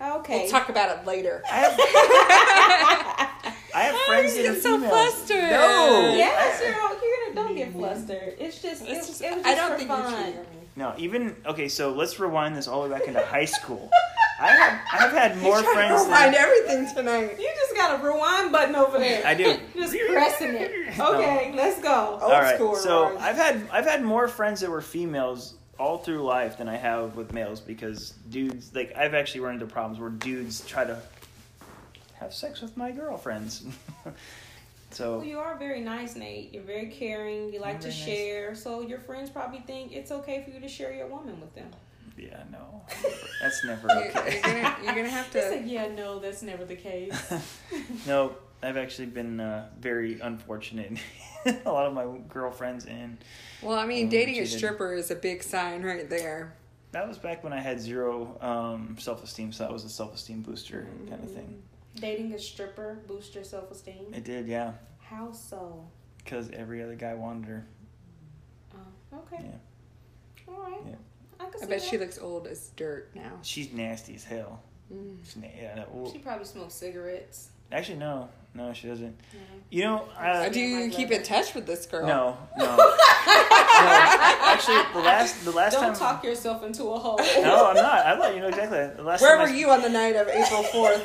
Okay. We'll talk about it later. I have, I have friends in the females. You get so flustered. No. Yes, you're, you're gonna, don't get flustered. It's just, it's, it's just it was I just don't for think fun. You're no, even, okay, so let's rewind this all the way back into high school. I have, I've had more friends than... rewind everything tonight. You just got a rewind button over there. I do. Just pressing it. Okay, no. Let's go. Old all right, school, so Ryan. I've had, I've had more friends that were females all through life than I have with males because dudes, like, I've actually run into problems where dudes try to have sex with my girlfriends. So well, you are very nice, Nate. You're very caring. You like I'm to share. Nice. So your friends probably think it's okay for you to share your woman with them. Yeah, no. That's never okay. You're, you're gonna, you're gonna have to... It's like, yeah, no, that's never the case. No, I've actually been uh, very unfortunate. A lot of my girlfriends and... Well, I mean, dating cheated. A stripper is a big sign right there. That was back when I had zero um, self-esteem, so that was a self-esteem booster mm-hmm. kind of thing. Dating a stripper boosts your self-esteem? It did, yeah. How so? Because every other guy wanted her. Oh, okay. Yeah. All right. Yeah. I, I bet that. She looks old as dirt now. She's nasty as hell. Mm. She's na- yeah, well, she probably smokes cigarettes. Actually, no. No, she doesn't. Yeah. You know... Uh, do you keep in touch with this girl? No, no. no. Actually, the last, the last Don't time... Don't talk yourself into a hole. No, I'm not. I let you know exactly. The last Where time were I... you on the night of April fourth,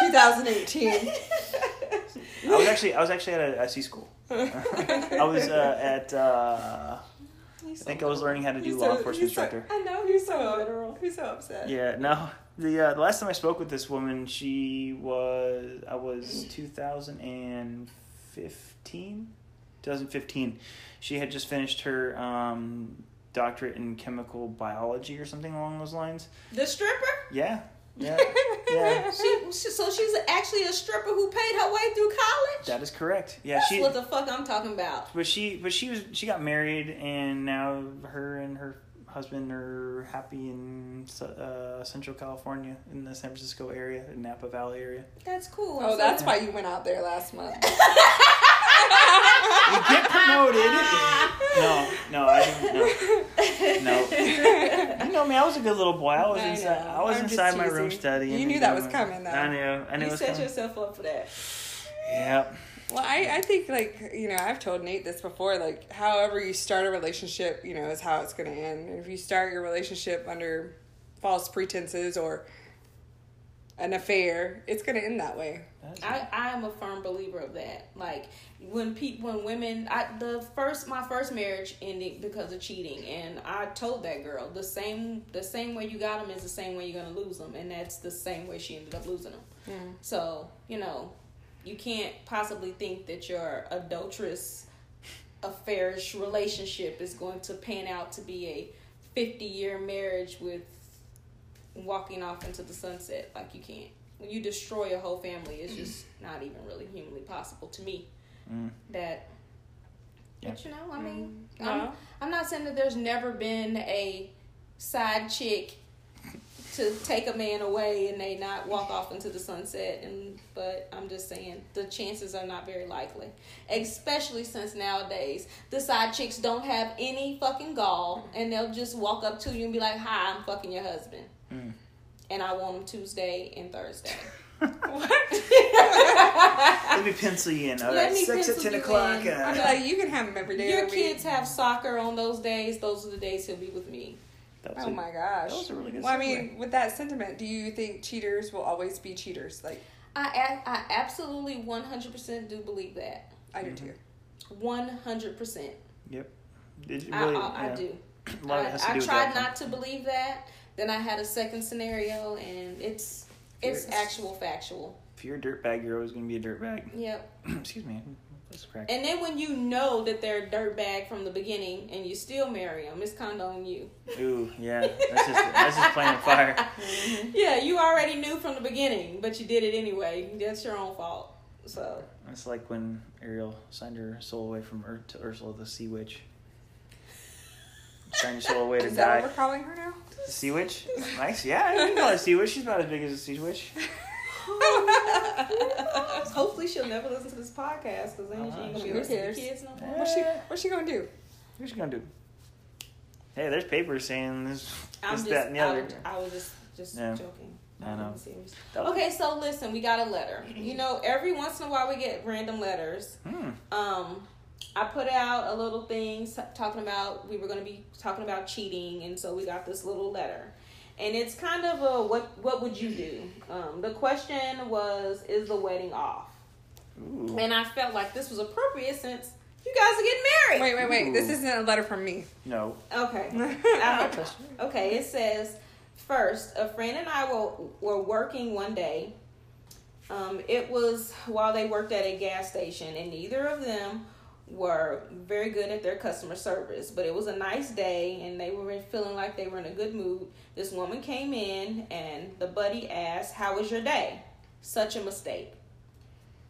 twenty eighteen? I was actually I was actually at I C school. I was uh, at... Uh, I think I was learning how to do law enforcement instructor. I know. He's so literal. He's so upset. Yeah, no. The, uh, the last time I spoke with this woman, she was, I was twenty fifteen. She had just finished her um, doctorate in chemical biology or something along those lines. The stripper? Yeah. Yeah. Yeah. She, she, so she's actually a stripper who paid her way through college? That is correct. Yeah. That's she, what the fuck I'm talking about. But she, but she was, she got married and now her and her husband are happy in uh, Central California in the San Francisco area, in Napa Valley area. That's cool. Oh, so that's yeah. why you went out there last month. You get promoted. No, no, I didn't. No, no. You know me. I was a good little boy. I was I inside. Know. I was I'm inside my room studying. You knew that was coming, though. I knew. I knew. You it set coming. Yourself up for that. Yeah. Well, I, I think, like, you know, I've told Nate this before, like, however you start a relationship, you know, is how it's going to end. And if you start your relationship under false pretenses or an affair, it's going to end that way. I, I am a firm believer of that. Like, when people, when women, I, the first, my first marriage ended because of cheating. And I told that girl, the same, the same way you got them is the same way you're going to lose them. And that's the same way she ended up losing them. Yeah. So, you know, you can't possibly think that your adulterous, affairish relationship is going to pan out to be a fifty-year marriage with walking off into the sunset. Like, you can't. When you destroy a whole family, it's just not even really humanly possible to me. Mm. That, yeah. But you know, I mean, mm. I'm, I'm not saying that there's never been a side chick to take a man away and they not walk off into the sunset. And but I'm just saying the chances are not very likely, especially since nowadays the side chicks don't have any fucking gall and they'll just walk up to you and be like, "Hi, I'm fucking your husband." Mm. And I want them Tuesday and Thursday. What? Let me pencil you in. All right, six at ten o'clock. Uh, I'm like, you can have them every day. Your kids week. Have soccer on those days. Those are the days he'll be with me. Oh a, my gosh. That was a really good. Well, I mean, with that sentiment, do you think cheaters will always be cheaters? Like, I, I absolutely one hundred percent do believe that. I do too. One hundred percent. Yep. Did you really? I, I, yeah. I do. A lot I, has to I do tried not to believe that. Then I had a second scenario, and it's it's actual factual. If you're a dirtbag, you're always going to be a dirtbag. Yep. Excuse me. That's correct. And then when you know that they're a dirtbag from the beginning, and you still marry them, it's kind of on you. Ooh, yeah. That's just that's just playing with fire. Mm-hmm. Yeah, you already knew from the beginning, but you did it anyway. That's your own fault. So. It's like when Ariel signed her soul away from Earth to Ursula the Sea Witch. Trying your soul away to die. Is that what we're calling her now? Sea witch? Nice. Yeah, I didn't call her sea witch. She's not as big as a sea witch. Hopefully she'll never listen to this podcast, because then uh, she ain't going to be listening to kids no more. Yeah. What's she, what's she going to do? What's she going to do? Hey, there's papers saying this, I'm this just, that, and the I other. Would, I was just, just yeah. joking. I know. Okay, so listen, we got a letter. You know, every once in a while we get random letters. Hmm. Um... I put out a little thing talking about, we were going to be talking about cheating, and so we got this little letter. And it's kind of a, what what would you do? Um, the question was, is the wedding off? Ooh. And I felt like this was appropriate since you guys are getting married. Wait, wait, wait. Ooh. This isn't a letter from me. No. Okay. I, okay, it says, first, a friend and I were, were working one day. Um, it was while they worked at a gas station, and neither of them were very good at their customer service, but it was a nice day and they were feeling like they were in a good mood. This woman came in and the buddy asked, "How was your day?" Such a mistake.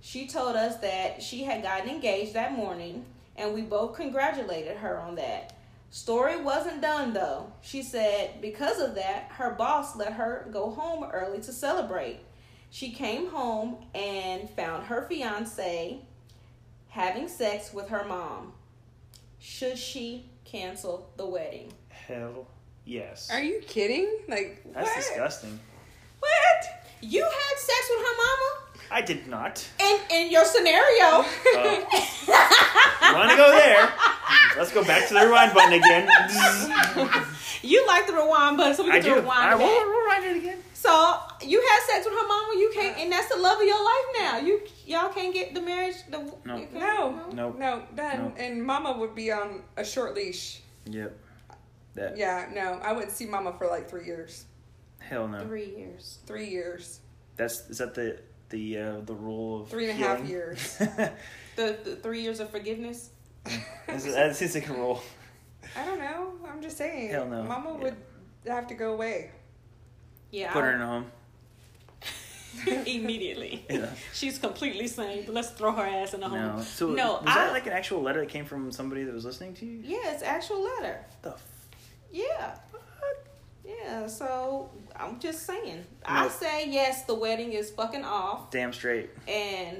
She told us that she had gotten engaged that morning, and we both congratulated her on that. Story wasn't done though. She said because of that, her boss let her go home early to celebrate. She came home and found her fiance having sex with her mom. Should she cancel the wedding? Hell yes. Are you kidding? Like, that's what? Disgusting. What? You had sex with her mama? I did not. And in your scenario. Uh, you want to go there? Let's go back to the rewind button again. You like the rewind button, so we can do. rewind I will rewind it again. So you had sex with her mama, you can't, and that's the love of your life now. You y'all can't get the marriage. The, no. You, no, no, no, that no. And mama would be on a short leash. Yep. That. Yeah, no, I wouldn't see mama for like three years. Hell no. Three years. Three years. That's is that the the uh, the rule of three and healing? A half years. the, the three years of forgiveness. That's, that seems like a rule. I don't know. I'm just saying. Hell no. Mama yeah. would have to go away. Yeah, put her in a home immediately. Yeah. She's completely sane. Let's throw her ass in a no. home. So no, was I, that like an actual letter that came from somebody that was listening to you? Yeah, it's an actual letter. The f- yeah, what? Yeah. So I'm just saying, nope. I say yes. The wedding is fucking off. Damn straight. And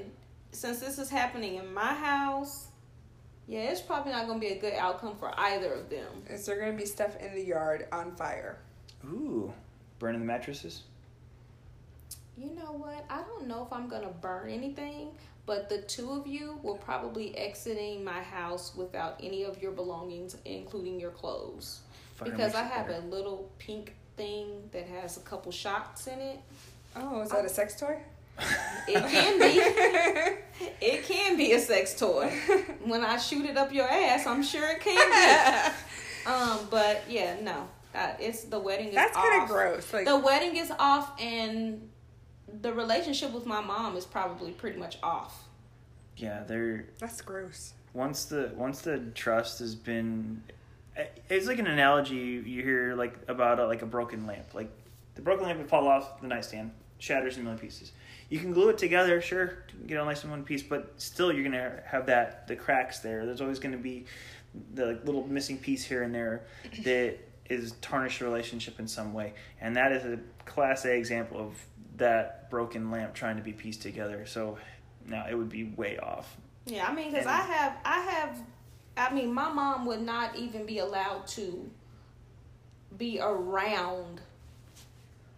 since this is happening in my house, yeah, it's probably not going to be a good outcome for either of them. Is there going to be stuff in the yard on fire? Ooh. Burning the mattresses? You know what? I don't know if I'm going to burn anything, but the two of you will probably exiting my house without any of your belongings, including your clothes. Fire because I have better. a little pink thing that has a couple shots in it. Oh, is that I, a sex toy? It can be. It can be a sex toy. When I shoot it up your ass, I'm sure it can be. um, but yeah, no. Uh, it's the wedding is That's off. That's kind of gross. Like, the wedding is off, and the relationship with my mom is probably pretty much off. Yeah, they're. That's gross. Once the once the trust has been, it's like an analogy you hear like about a, like a broken lamp. Like the broken lamp would fall off the nightstand, shatters in a million pieces. You can glue it together, sure, get a nice in one piece, but still you're gonna have that the cracks there. There's always gonna be the little missing piece here and there that is tarnished relationship in some way, and that is a class A example of that broken lamp trying to be pieced together. So, no, it would be way off. Yeah, I mean, because I have, I have, I mean, my mom would not even be allowed to be around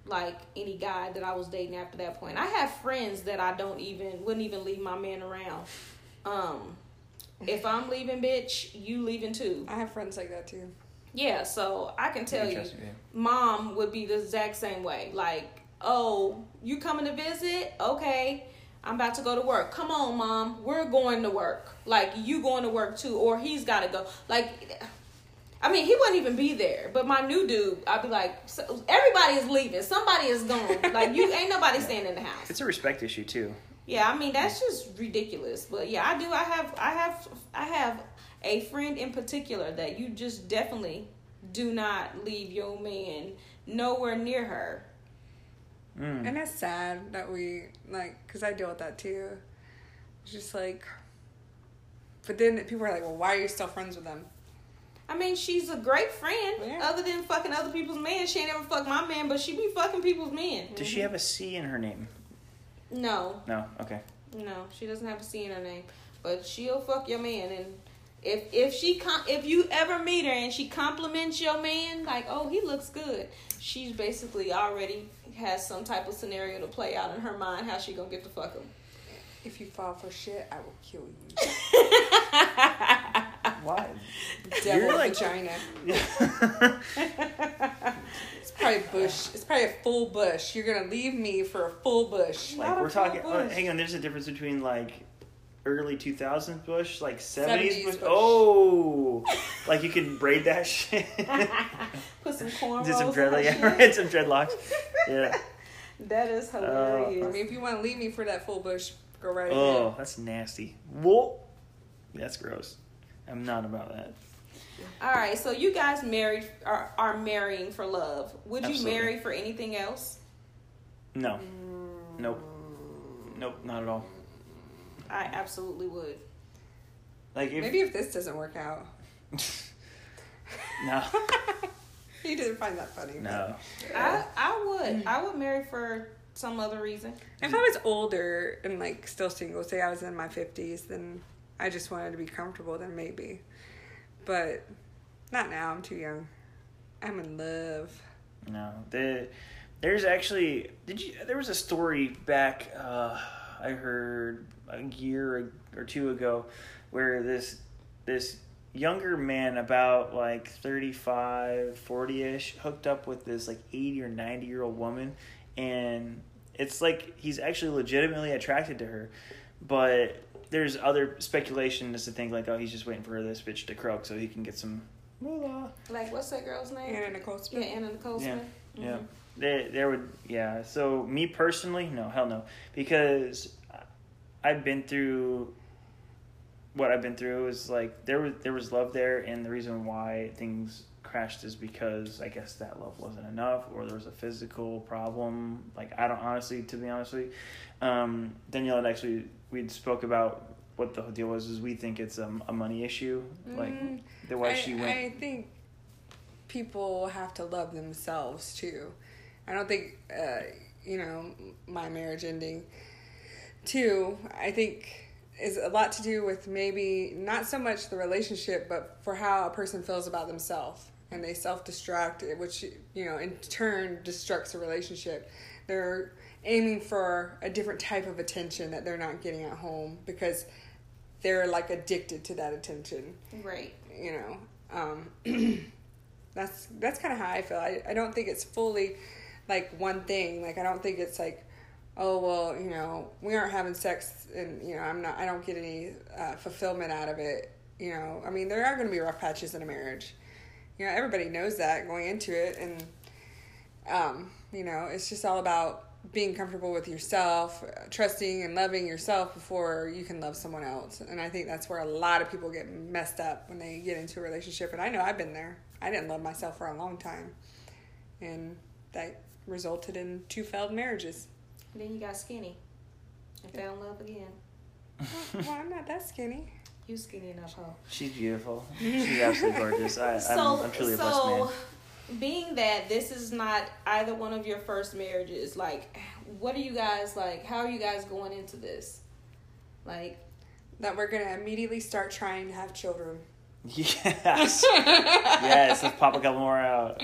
like any guy that I was dating after that point. I have friends that I don't even wouldn't even leave my man around. Um, if I'm leaving, bitch, you leaving too. I have friends like that too. Yeah, so I can tell you, mom would be the exact same way. Like, oh, you coming to visit? Okay, I'm about to go to work. Come on, mom, we're going to work. Like, you going to work too, or he's got to go. Like, I mean, he wouldn't even be there. But my new dude, I'd be like, everybody is leaving. Somebody is gone. Like, you ain't nobody staying in the house. It's a respect issue too. Yeah, I mean, that's just ridiculous. But yeah, I do. I have, I have, I have. a friend in particular that you just definitely do not leave your man nowhere near her. Mm. And it's sad that we, like, because I deal with that too. It's just like, but then people are like, well, why are you still friends with them? I mean, she's a great friend. Yeah. Other than fucking other people's men. She ain't ever fucked my man, but she be fucking people's men. Does mm-hmm. she have a C in her name? No. No, okay. No, she doesn't have a C in her name. But she'll fuck your man and... If if she com- if you ever meet her and she compliments your man, like, oh, he looks good, she's basically already has some type of scenario to play out in her mind how she gonna get to fuck him. If you fall for shit, I will kill you. Why? Devil like... vagina. It's probably bush. It's probably a full bush. You're gonna leave me for a full bush. Like Not we're talking. Oh, hang on. There's a difference between like. Early two thousands bush, like seventies bush. bush. Oh, like you can braid that shit. Put some cornrows. Did some dreadlocks. Yeah, some dreadlocks. Yeah. That is hilarious. Uh, I mean, if you want to leave me for that full bush, go right ahead. Oh, that's nasty. Whoa, that's gross. I'm not about that. All right, so you guys married are, are marrying for love. Would Absolutely. you marry for anything else? No. Mm. Nope. Nope. Not at all. I absolutely would. Like if, Maybe if this doesn't work out. No. He didn't find that funny. No. I, I would. I would marry for some other reason. If I was older and like still single, say I was in my fifties, then I just wanted to be comfortable, then maybe. But not now. I'm too young. I'm in love. No. The, there's actually... Did you? There was a story back... Uh, I heard a year or two ago where this this younger man about like thirty-five, forty-ish hooked up with this like eighty or ninety year old woman, and it's like he's actually legitimately attracted to her, but there's other speculation as to think like, oh, he's just waiting for this bitch to croak so he can get some moolah. Like, what's that girl's name? Anna Nicole Smith. Yeah, Anna Nicole Smith. Yeah. Mm-hmm. Yeah. There, there would, yeah. So me personally, no, hell no, because I've been through. What I've been through is like there was there was love there, and the reason why things crashed is because I guess that love wasn't enough, or there was a physical problem. Like I don't honestly, to be honest with you, um, Danielle had actually we'd spoke about what the deal was. Is we think it's a, a money issue, mm-hmm. like the way I, she went. I think people have to love themselves too. I don't think, uh, you know, my marriage ending, too, I think is a lot to do with maybe not so much the relationship, but for how a person feels about themselves. And they self-destruct, which, you know, in turn destructs a relationship. They're aiming for a different type of attention that they're not getting at home because they're, like, addicted to that attention. Right. You know, um, That's that's kind of how I feel. I, I don't think it's fully like one thing. Like, I don't think it's like, oh, well, you know, we aren't having sex and, you know, I'm not, I don't get any uh, fulfillment out of it. You know, I mean, there are going to be rough patches in a marriage. You know, everybody knows that going into it. And, um, you know, it's just all about being comfortable with yourself, trusting and loving yourself before you can love someone else. And I think that's where a lot of people get messed up when they get into a relationship. And I know I've been there. I didn't love myself for a long time. And that resulted in two failed marriages. And then you got skinny and fell in love again. Well, well, I'm not that skinny. You skinny enough, huh? She's beautiful. She's absolutely gorgeous. I, so, I'm, I'm truly so, a blessed man. Being that this is not either one of your first marriages, like, what are you guys, like, how are you guys going into this? Like, that we're going to immediately start trying to have children. Yes. Yes, let's pop a couple more out.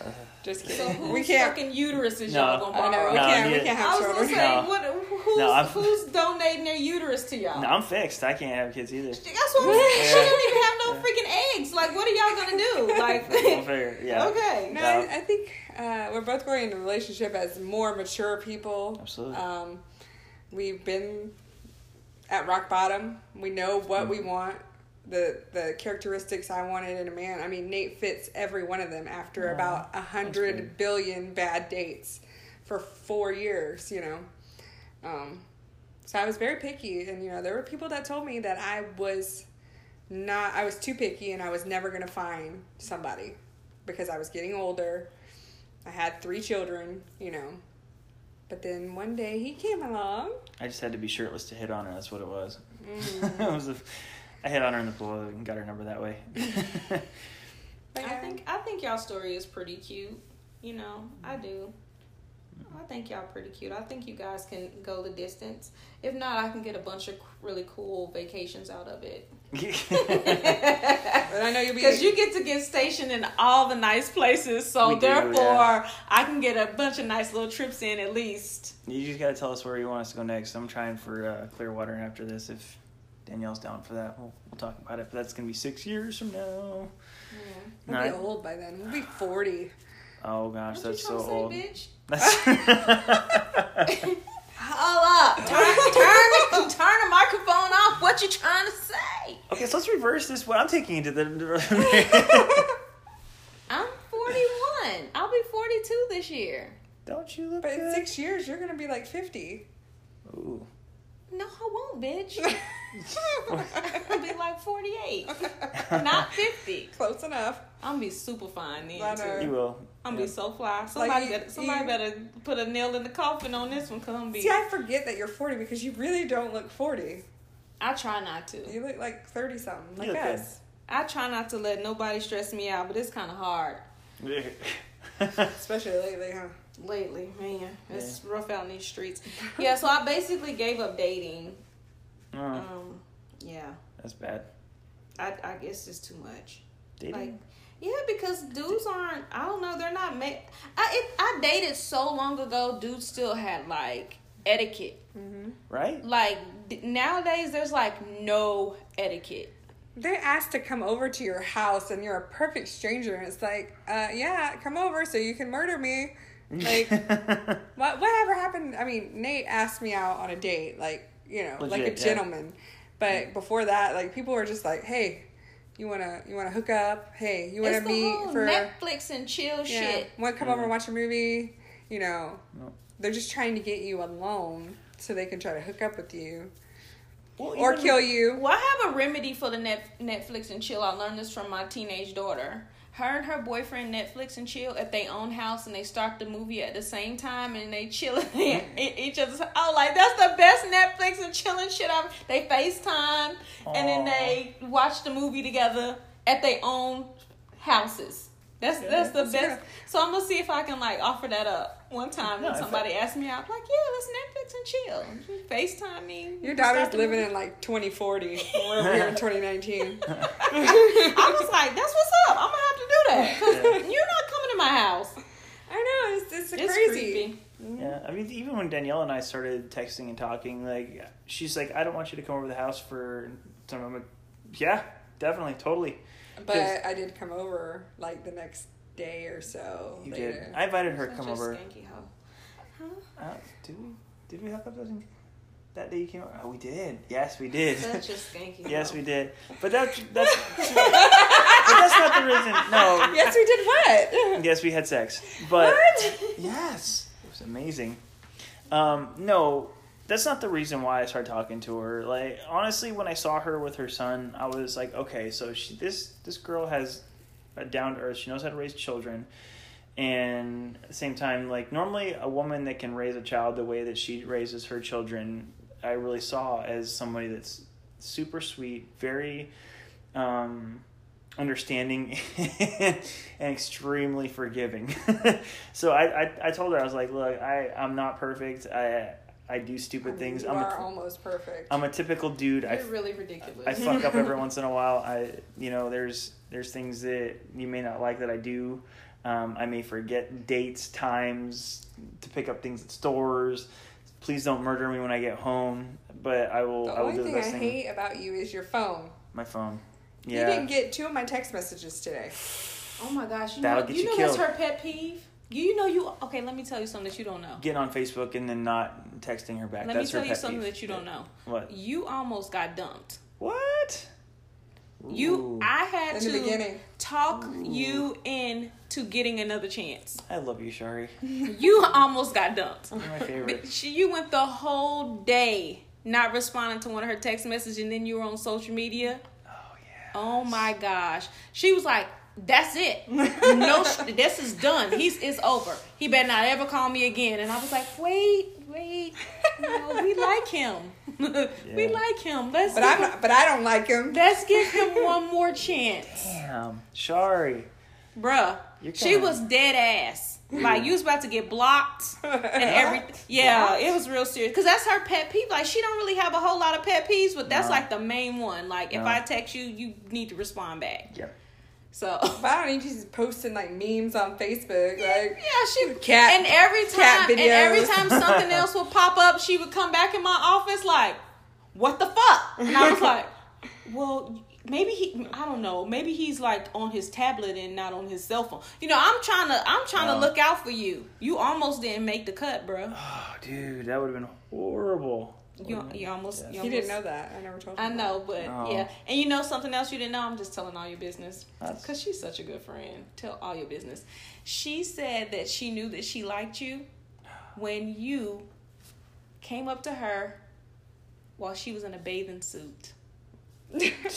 Uh, Just kidding. So whose fucking uterus is no, y'all going to borrow? No, we can't, no, we can't have children. I was going to say, no. what, who's, no, who's donating their uterus to y'all? No, I'm fixed. I can't have kids either. That's what I'm saying. She don't even have no freaking eggs. Like, what are y'all going to do? Like, we'll figure, yeah. Okay. No, no. I, I think uh, we're both going into a relationship as more mature people. Absolutely. Um, we've been at rock bottom. We know what mm-hmm. we want. The the characteristics I wanted in a man. I mean, Nate fits every one of them after wow. about a hundred billion bad dates for four years, you know. Um, so I was very picky, and, you know, there were people that told me that I was not, I was too picky and I was never going to find somebody because I was getting older. I had three children, you know. But then one day he came along. I just had to be shirtless to hit on her. That's what it was. Mm. It was a... I hit on her in the pool and got her number that way. But yeah. I think I think y'all's story is pretty cute. You know, I do. I think y'all pretty cute. I think you guys can go the distance. If not, I can get a bunch of really cool vacations out of it. But I know you'll be because you get to get stationed in all the nice places, so we therefore do, yeah. I can get a bunch of nice little trips in at least. You just gotta tell us where you want us to go next. I'm trying for uh, Clearwater after this. If Danielle's down for that. We'll, we'll talk about it. But that's going to be six years from now. Yeah. We'll Nine. be old by then. We'll be forty. Oh, gosh. What that's so to say, old. Bitch? That's All up. Turn, turn, turn the microphone off. What you trying to say? Okay, so let's reverse this. What I'm taking into the... I'm forty-one. I'll be forty-two this year. Don't you look But good? In six years, you're going to be like fifty. Ooh. No, I won't, bitch. I'll be like forty-eight, not fifty. Close enough. I'm be super fine then. Too. You will. I'm yeah. be so fly. Somebody, like you, better, somebody you, better put a nail in the coffin on this one. Come be. See, I forget that you're forty because you really don't look forty. I try not to. You look like thirty something. Like us. Good. I try not to let nobody stress me out, but it's kind of hard. Especially lately, huh? Lately, man, it's yeah. rough out in these streets. Yeah, so I basically gave up dating. Mm. Um, yeah. That's bad. I I guess it's too much. Dating? Like, yeah, because dudes aren't, I don't know, they're not, ma- I it, I dated so long ago, dudes still had, like, etiquette. Mm-hmm. Right? Like, th- nowadays, there's, like, no etiquette. They're asked to come over to your house, and you're a perfect stranger, and it's like, uh, yeah, come over so you can murder me. Like, what whatever happened, I mean, Nate asked me out on a date, like, you know, legit, like a gentleman. Yeah. But yeah. before that, like, people were just like, hey, you wanna you wanna hook up? Hey, you wanna it's meet the whole for Netflix and chill yeah, shit. Wanna come mm. over and watch a movie? You know. No. They're just trying to get you alone so they can try to hook up with you. Well, or even, kill you. Well, I have a remedy for the net, Netflix and chill. I learned this from my teenage daughter. Her and her boyfriend Netflix and chill at their own house, and they start the movie at the same time, and they chill at each other's. Oh, like that's the best Netflix and chilling shit I've. They FaceTime, aww. And then they watch the movie together at their own houses. That's yeah, that's the that's best. Good. So I'm gonna see if I can like offer that up one time no, when somebody that... asks me out. I'm like, yeah, let's Netflix and chill. FaceTime me. Your daughter's living movie. In like twenty forty. We're here in twenty nineteen. I was like, that's what's up. I'm gonna have to do that. Cause yeah. you're not coming to my house. I know it's it's, it's crazy. Creepy. Yeah, I mean, even when Danielle and I started texting and talking, like she's like, I don't want you to come over to the house for. So I'm like, yeah, definitely, totally. But I did come over, like, the next day or so. You later. did. I invited her to come over. Skanky hoe. Huh? Uh, did we? Did we hook up those in- that day you came over? Oh, we did. Yes, we did. Such a skanky Yes, hoe. we did. But that's that's. But that's not the reason. No. Yes, we did what? Yes, we had sex. But what? Yes, it was amazing. Um, no, that's not the reason why I started talking to her. Like, honestly, when I saw her with her son, I was like, okay, so she this this girl has a down to earth. She knows how to raise children. And at the same time, like, normally a woman that can raise a child the way that she raises her children, I really saw as somebody that's super sweet, very um, understanding, and extremely forgiving. So I, I I told her, I was like, look, I, I'm not perfect. I I do stupid I mean, things. You I'm are a, almost perfect. I'm a typical dude. You're I, really ridiculous. I fuck up every once in a while. I you know, there's there's things that you may not like that I do. Um, I may forget dates, times, to pick up things at stores. Please don't murder me when I get home. But I will. The I will only do thing the best I thing. hate about you is your phone. My phone. Yeah. You didn't get two of my text messages today. Oh my gosh! You That'll know, get you, you know killed. That's her pet peeve. You know you. Okay, let me tell you something that you don't know. Getting on Facebook and then not texting her back. Let that's me tell her you something peeve. that you don't know. What? You almost got dumped. What? You, Ooh. I had in to talk Ooh. you into getting another chance. I love you, Shari. You almost got dumped. You're my favorite. She, you went the whole day not responding to one of her text messages, and then you were on social media. Oh, yeah. Oh, my gosh. She was like, that's it. No, sh- this is done. He's It's over. He better not ever call me again. And I was like, wait, wait. No, we like him. Yeah. We like him. Let's. But I him- but I don't like him. Let's give him one more chance. Damn, sorry, bruh. She was dead ass. Like, you was about to get blocked and everything. Yeah, blocked? It was real serious. Cause that's her pet peeve. Like, she don't really have a whole lot of pet peeves, but that's no. like the main one. Like, no. if I text you, you need to respond back. Yep. So, but I don't need you just posting like memes on Facebook, yeah, like yeah, she cat and every time cat videos. and every time something else would pop up, she would come back in my office like, "What the fuck?" And I was like, "Well, maybe he, I don't know, maybe he's like on his tablet and not on his cell phone." You know, I'm trying to, I'm trying oh. to look out for you. You almost didn't make the cut, bro. Oh, dude, that would have been horrible. You, you almost, yes. you almost, you didn't know that. I never told you. I know, but no. yeah. And you know something else you didn't know? I'm just telling all your business. Because she's such a good friend. Tell all your business. She said that she knew that she liked you when you came up to her while she was in a bathing suit.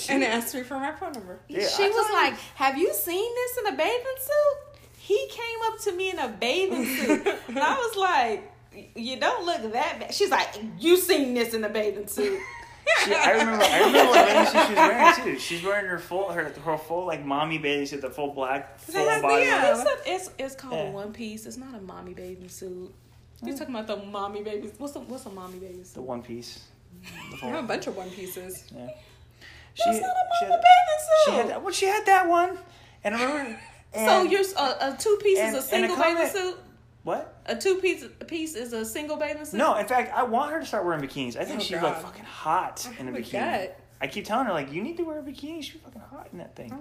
And asked me for my phone number. Yeah, she I was like, you. have you seen this in a bathing suit? He came up to me in a bathing suit. And I was like, you don't look that bad. She's like, you seen this in the bathing suit. She, I remember. I remember what bathing suit she was wearing too. She's wearing her full, her, her full like mommy bathing suit, the full black full That's body. Yeah. It's, a, it's it's called yeah. a one piece. It's not a mommy bathing suit. You're mm. talking about the mommy baby. What's a what's a mommy bathing suit? The one piece. The I have a bunch of one pieces. Yeah. That's she, not a mommy bathing suit. She had, well, she had that one, and I remember. And, so you're a, a two pieces and, a single bathing suit. What? A two-piece piece is a single bathing suit? No, in fact, I want her to start wearing bikinis. I think oh, she's, God. like, fucking hot in a bikini. Get. I keep telling her, like, you need to wear a bikini. She's fucking hot in that thing.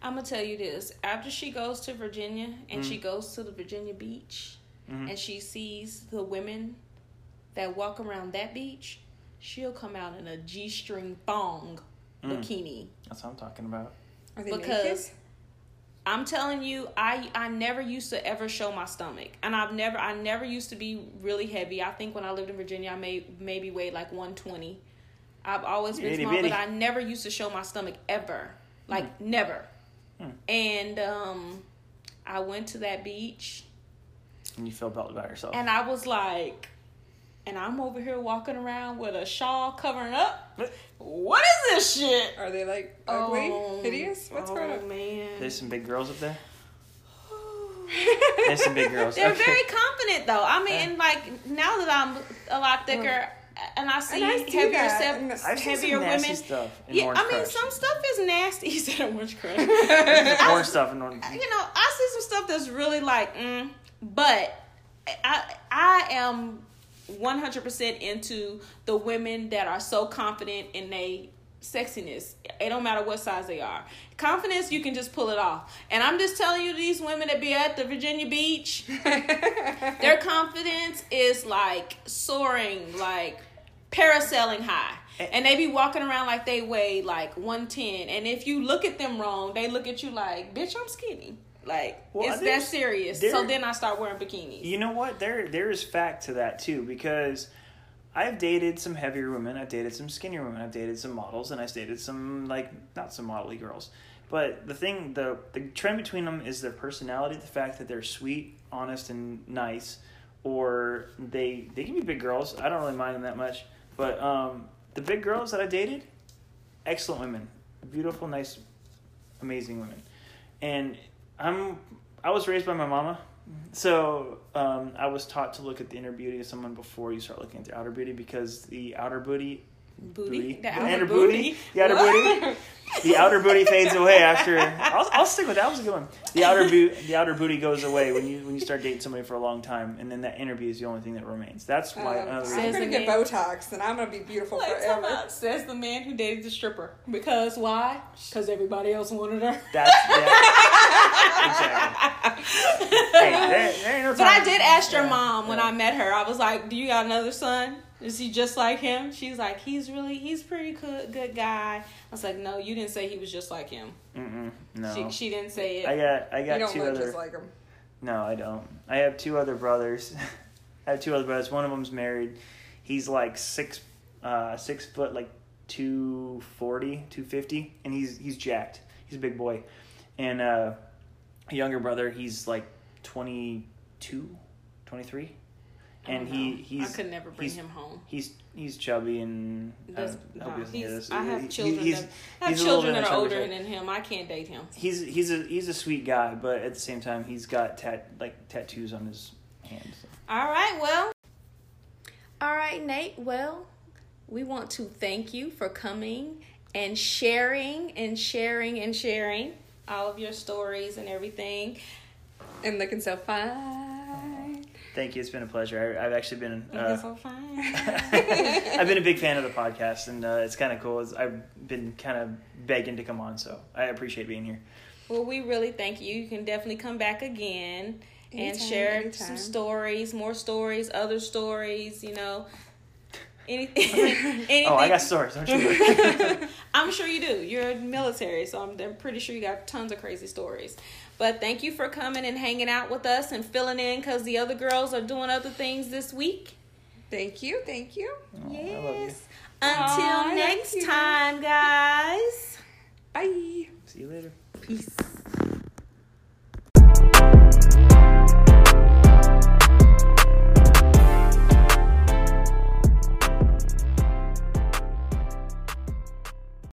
I'm going to tell you this. After she goes to Virginia, and mm. she goes to the Virginia Beach, mm-hmm. and she sees the women that walk around that beach, she'll come out in a G-string thong mm. bikini. That's what I'm talking about. Are they because naked? I'm telling you, I, I never used to ever show my stomach. And I've never I never used to be really heavy. I think when I lived in Virginia, I may maybe weighed like one twenty. I've always been itty small, bitty. But I never used to show my stomach ever. Like, mm. never. Mm. And um, I went to that beach. And you felt bad about yourself. And I was like, and I'm over here walking around with a shawl covering up. What is this shit? Are they like ugly, oh, hideous? What's wrong? Oh, man. There's some big girls up there. There's some big girls. They're okay. very confident though. I mean, yeah. like now that I'm a lot thicker, yeah. and I see, and I see heavier, se- I've heavier seen some women. Nasty stuff in yeah, Orange I mean, Crush. Some stuff is nasty. He said Orange Crush. Orange stuff in Orange Crush. You know, I see some stuff that's really like, mm, but I I am. one hundred percent into the women that are so confident in they sexiness. It don't matter what size they are. Confidence, you can just pull it off. And I'm just telling you, these women that be at the Virginia Beach, their confidence is like soaring, like parasailing high. And they be walking around like they weigh like one ten. And if you look at them wrong, they look at you like, bitch, I'm skinny. Like, well, it's that serious. There, so then I start wearing bikinis. You know what? There, there is fact to that, too, because I've dated some heavier women. I've dated some skinnier women. I've dated some models. And I've dated some, like, not some model-y girls. But the thing, the, the trend between them is their personality, the fact that they're sweet, honest, and nice. Or they, they can be big girls. I don't really mind them that much. But um, the big girls that I dated, excellent women. Beautiful, nice, amazing women. And I'm I was raised by my mama, so um, I was taught to look at the inner beauty of someone before you start looking at the outer beauty, because the outer booty, booty, booty the, the outer inner booty, booty the outer what? booty, the outer booty fades away after. I'll, I'll stick with that. That was a good one. The outer boot, the outer booty goes away when you when you start dating somebody for a long time, and then that inner beauty is the only thing that remains. That's why. Um, another I'm gonna get Botox, and I'm gonna be beautiful like, forever. Says the man who dated the stripper. Because why? Because everybody else wanted her. That's. Yeah. Exactly. Hey, there, there ain't no time. But I did ask your yeah, mom when yeah. I met her. I was like, do you got another son? Is he just like him? She's like, he's really, he's pretty good, good guy. I was like, no, you didn't say he was just like him. Mm-mm, no. She, she didn't say it. I got, I got you don't two look other. Just like him. No, I don't. I have two other brothers. I have two other brothers. One of them's married. He's like six, uh, six foot, like two forty, two fifty, and he's he's jacked. He's a big boy, and uh. younger brother, he's like twenty-two, twenty-three, and he, he's... I could never bring him home. He's he's chubby and... Does, I, no, he's, I have children, he's, that, I have children that are older type. than him. I can't date him. He's he's a he's a sweet guy, but at the same time, he's got tat, like tattoos on his hands. So. All right, well... All right, Nate, well, we want to thank you for coming and sharing and sharing and sharing. all of your stories and everything, and looking so fine. Thank you. It's been a pleasure. I, I've actually been looking uh, so fine. I've been a big fan of the podcast, and uh, it's kind of cool. It's, I've been kind of begging to come on, so I appreciate being here. Well, we really thank you. You can definitely come back again anytime, and share anytime. some stories, more stories, other stories. You know, anything. anything. Oh, I got stories. Don't you? I'm sure you do. You're military, so I'm, I'm pretty sure you got tons of crazy stories. But thank you for coming and hanging out with us and filling in, because the other girls are doing other things this week. Thank you. Thank you. Oh, yes. You. Until Aww, next time, guys. Bye. See you later. Peace.